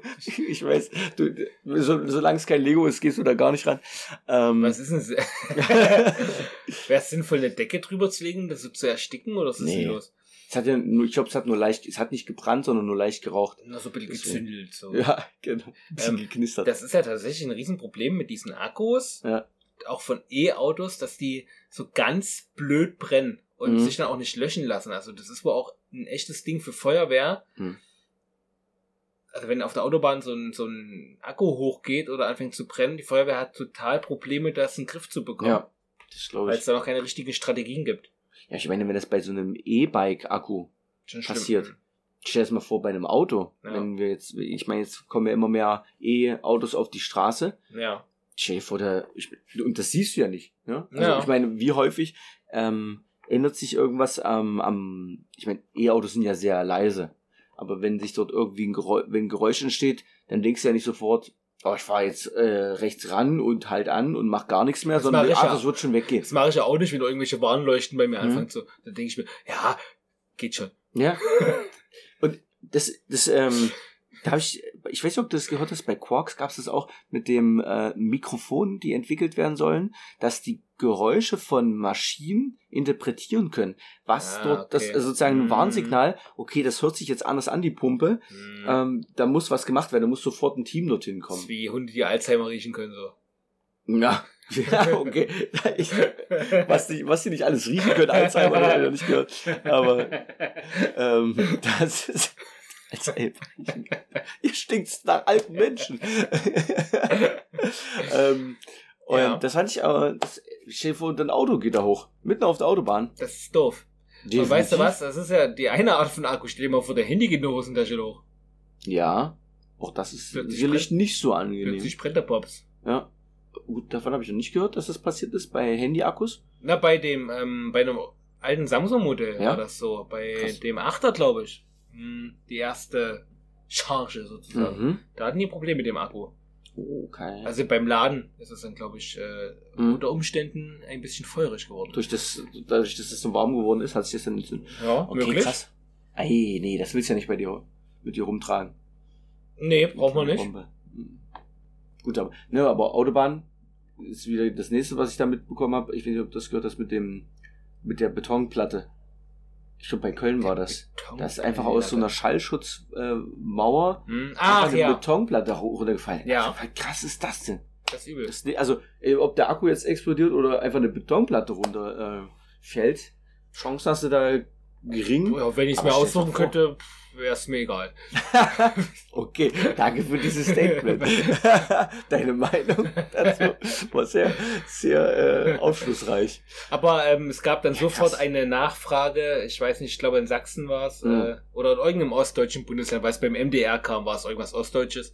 ich weiß, du, solange es kein Lego ist, gehst du da gar nicht ran. Was ist denn wäre es sinnvoll, eine Decke drüber zu legen, das so zu ersticken oder was ist denn los? Es hat ja nur, ich glaube, es hat nicht gebrannt, sondern nur leicht geraucht. Na, so ein bisschen gezündelt, so. Ja, genau. Ein bisschen geknistert. Das ist ja tatsächlich ein Riesenproblem mit diesen Akkus, auch von E-Autos, dass die so ganz blöd brennen und sich dann auch nicht löschen lassen. Also, das ist wohl auch ein echtes Ding für Feuerwehr. Also, wenn auf der Autobahn so ein Akku hochgeht oder anfängt zu brennen, die Feuerwehr hat total Probleme, das in den Griff zu bekommen. Ja, das glaube ich. Weil es da noch keine richtigen Strategien gibt. Ja, ich meine, wenn das bei so einem E-Bike-Akku passiert, stell dir das mal vor, bei einem Auto, wenn wir jetzt, ich meine, jetzt kommen ja immer mehr E-Autos auf die Straße, stell dir vor, und das siehst du ja nicht, ne? Also ich meine, wie häufig ändert sich irgendwas ich meine, E-Autos sind ja sehr leise, aber wenn sich dort irgendwie ein Geräusch entsteht, dann denkst du ja nicht sofort, ich fahre jetzt rechts ran und halt an und mach gar nichts mehr, sondern das wird schon weggehen. Das mache ich ja auch nicht, wenn irgendwelche Warnleuchten bei mir anfangen zu. Dann denke ich mir, ja, geht schon. Ja. Und das da habe ich weiß nicht, ob du das gehört hast, bei Quarks gab es das auch mit dem Mikrofon, die entwickelt werden sollen, dass die Geräusche von Maschinen interpretieren können. Was dort, das ist sozusagen ein Warnsignal, okay, das hört sich jetzt anders an, die Pumpe, da muss was gemacht werden, da muss sofort ein Team dorthin kommen. Das ist wie Hunde, die Alzheimer riechen können, so. Ja, okay. Was die nicht alles riechen können, Alzheimer, habe ich noch nicht gehört. Aber das ist... Ihr stinkt nach alten Menschen. Und das fand ich aber, das Chef und ein Auto geht da hoch. Mitten auf der Autobahn. Das ist doof. Definitiv. Und weißt du was? Das ist ja die eine Art von Akku. Stell dir mal vor, der Handy geht in der Hosentasche hoch. Ja. Auch das ist sicherlich nicht so angenehm. Plötzlich brennt der Pops. Ja. Gut, davon habe ich noch nicht gehört, dass das passiert ist bei Handy-Akkus. Na, bei einem alten Samsung-Modell war das so. Bei dem 8er, glaube ich. Die erste Charge sozusagen. Da hatten die Probleme mit dem Akku. Okay. Also beim Laden ist es dann, glaube ich, unter Umständen ein bisschen feurig geworden. Dadurch, dass es so warm geworden ist, hat sich das dann entzündet. Ja, okay, möglich. Krass. Ei, nee, das willst du ja nicht mit dir rumtragen. Nee, braucht man nicht. Bombe. Gut, aber Autobahn ist wieder das nächste, was ich da mitbekommen habe. Ich weiß nicht, ob das gehört hast mit der Betonplatte. Ich glaube, bei Köln war das. Das ist einfach aus so einer Schallschutzmauer eine Betonplatte runtergefallen. Ja. Wie krass ist das denn? Das ist übel. Also, ob der Akku jetzt explodiert oder einfach eine Betonplatte runterfällt, Chance hast du da gering. Ja, wenn ich es mir aussuchen könnte, wäre es mir egal. Okay, danke für dieses Statement. Deine Meinung dazu war sehr, sehr aufschlussreich. Aber es gab dann sofort eine Nachfrage, ich weiß nicht, ich glaube in Sachsen war es, oder in irgendeinem ostdeutschen Bundesland, weil es beim MDR kam, war es irgendwas Ostdeutsches,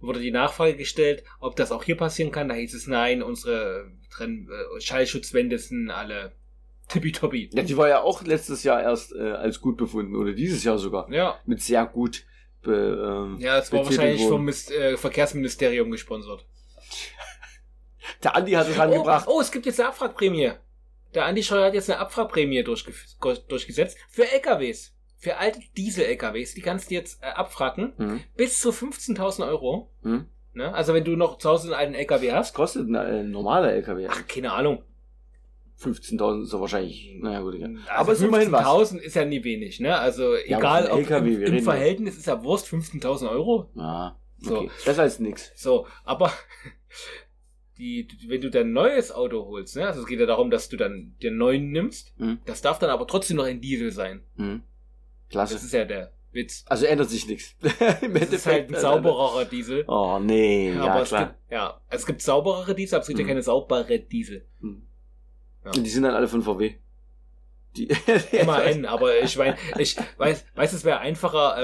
wurde die Nachfrage gestellt, ob das auch hier passieren kann. Da hieß es, nein, unsere Schallschutzwände sind alle tippitoppi. Ja, die war ja auch letztes Jahr erst als gut befunden, oder dieses Jahr sogar. Ja. Mit sehr gut es war wahrscheinlich vom Verkehrsministerium gesponsert. Der Andi hat es angebracht. Oh, es gibt jetzt eine Abwrackprämie. Der Andi Scheuer hat jetzt eine Abwrackprämie durchgesetzt für LKWs. Für alte Diesel-LKWs. Die kannst du jetzt abwracken. Bis zu 15.000 Euro. Ne? Also wenn du noch zu Hause einen alten LKW hast. Was kostet ein normaler LKW? Ach, keine Ahnung. 15.000 ist ja wahrscheinlich, naja gut, ja. Also aber es ist immerhin was. 15.000 ist ja nie wenig, ne? Also egal, ob im Verhältnis ist ja Wurst, 15.000 Euro. Ja, okay. So. Besser als nix. So, aber wenn du dein neues Auto holst, ne? Also es geht ja darum, dass du dann den neuen nimmst, das darf dann aber trotzdem noch ein Diesel sein. Klasse. Das ist ja der Witz. Also ändert sich nichts. Es ist halt ein saubererer Diesel. Oh nee, aber klar. Es gibt sauberere Diesel, aber es gibt ja keine saubere Diesel. Ja. Die sind dann alle von VW. Die MAN, aber ich meine, es wäre einfacher,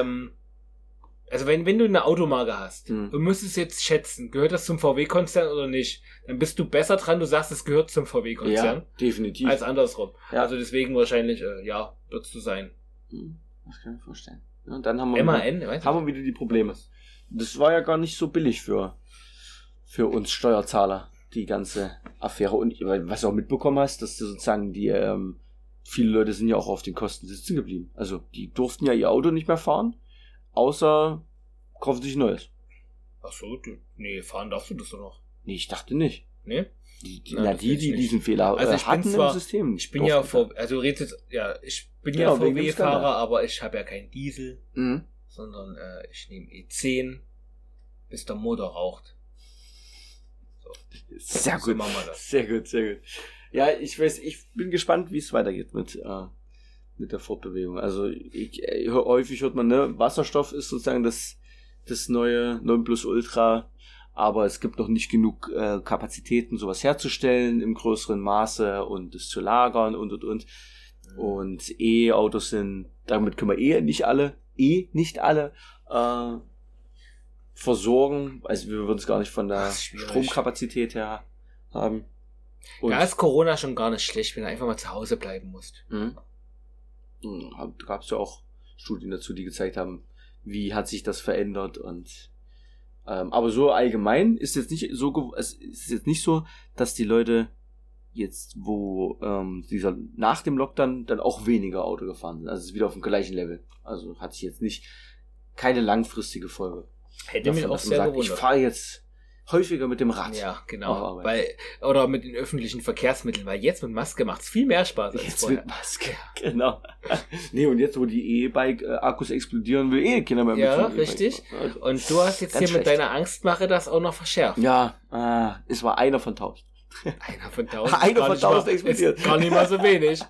Also wenn du eine Automarke hast und müsstest jetzt schätzen, gehört das zum VW-Konzern oder nicht, dann bist du besser dran, du sagst, es gehört zum VW-Konzern. Ja, definitiv. Als andersrum. Ja. Also deswegen wahrscheinlich, ja, wird es so sein. Das kann ich mir vorstellen. Ja, und dann haben wir wieder die Probleme. Das war ja gar nicht so billig für uns Steuerzahler, die ganze Affäre. Und was du auch mitbekommen hast, dass du sozusagen die viele Leute sind ja auch auf den Kosten sitzen geblieben. Also die durften ja ihr Auto nicht mehr fahren. Außer kaufen sich ein neues. Ach so, fahren darfst du das doch noch. Nee, ich dachte nicht. Nee? Die diesen Fehler hatten im System. Ich bin ja VW-Fahrer, aber ich habe ja keinen Diesel, sondern ich nehme E10, bis der Motor raucht. So. Sehr gut. So machen wir das. Sehr gut, sehr gut. Ja, ich bin gespannt, wie es weitergeht mit der Fortbewegung. Also häufig hört man, Wasserstoff ist sozusagen das neue Nonplusultra, aber es gibt noch nicht genug Kapazitäten, sowas herzustellen im größeren Maße und es zu lagern und. Und E-Autos damit können wir nicht alle versorgen. Also wir würden es gar nicht von der Stromkapazität her haben. Und da ist Corona schon gar nicht schlecht, wenn du einfach mal zu Hause bleiben musst. Mhm. Da gab es ja auch Studien dazu, die gezeigt haben, wie hat sich das verändert und aber so allgemein ist jetzt nicht so, es ist jetzt nicht so, dass die Leute jetzt, wo nach dem Lockdown dann auch weniger Auto gefahren sind, also es ist wieder auf dem gleichen Level, also hat sich jetzt nicht keine langfristige Folge. Hätte mich auch sehr gewundert. Ich fahre jetzt häufiger mit dem Rad. Ja, genau. Oder mit den öffentlichen Verkehrsmitteln, weil jetzt mit Maske macht es viel mehr Spaß als vorher. Jetzt mit Maske, genau. Nee, und jetzt, wo die E-Bike-Akkus explodieren, will Kinder mehr mitfahren. Ja, richtig. E-Bike. Und du hast jetzt ganz hier schlecht. Mit deiner Angstmache das auch noch verschärft. Ja, es war einer von 1000. Einer von 1000? Einer von 1000 explodiert. Ist gar nicht mal so wenig.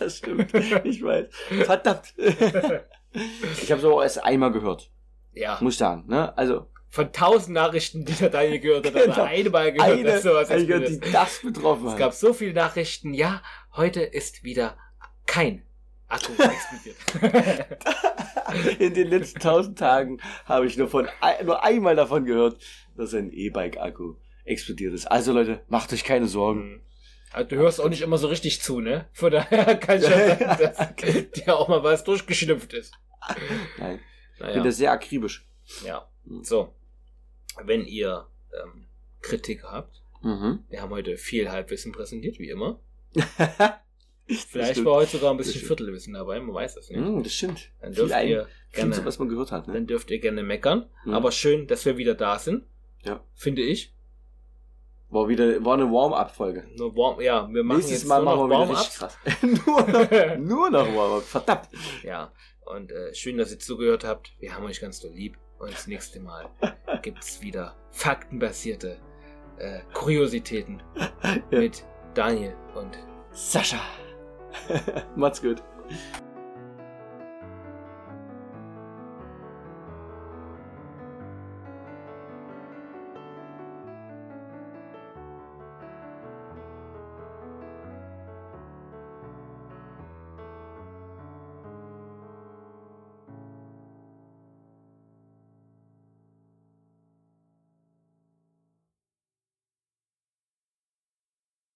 Das stimmt, ich weiß. Verdammt. Ich habe es aber erst einmal gehört. Ja. Muss ich sagen, also... Von 1000 Nachrichten, die der Daniel gehört hat, genau. Einmal gehört, dass sowas explodiert ist. Die das betroffen hat. Es gab so viele Nachrichten, ja, heute ist wieder kein Akku explodiert. In den letzten 1000 Tagen habe ich nur einmal davon gehört, dass ein E-Bike-Akku explodiert ist. Also Leute, macht euch keine Sorgen. Also, du hörst auch nicht immer so richtig zu, ne? Von daher kann ich ja sagen, dass dir auch mal was durchgeschnüpft ist. Nein, ich bin da sehr akribisch. Ja, so. Wenn ihr Kritik habt, wir haben heute viel Halbwissen präsentiert, wie immer. Vielleicht war heute sogar ein bisschen Viertelwissen dabei, man weiß das nicht. Das stimmt. Dann dürft ihr gerne, was man gehört hat. Ne? Dann dürft ihr gerne meckern. Ja. Aber schön, dass wir wieder da sind, finde ich. War eine Warm-Up-Folge. Wir machen nächstes jetzt Mal nur noch Warm-Up. Nur noch Warm-Up, verdammt. Ja, und schön, dass ihr zugehört habt. Wir haben euch ganz doll lieb. Und das nächste Mal gibt es wieder faktenbasierte Kuriositäten mit Daniel und Sascha. Macht's gut.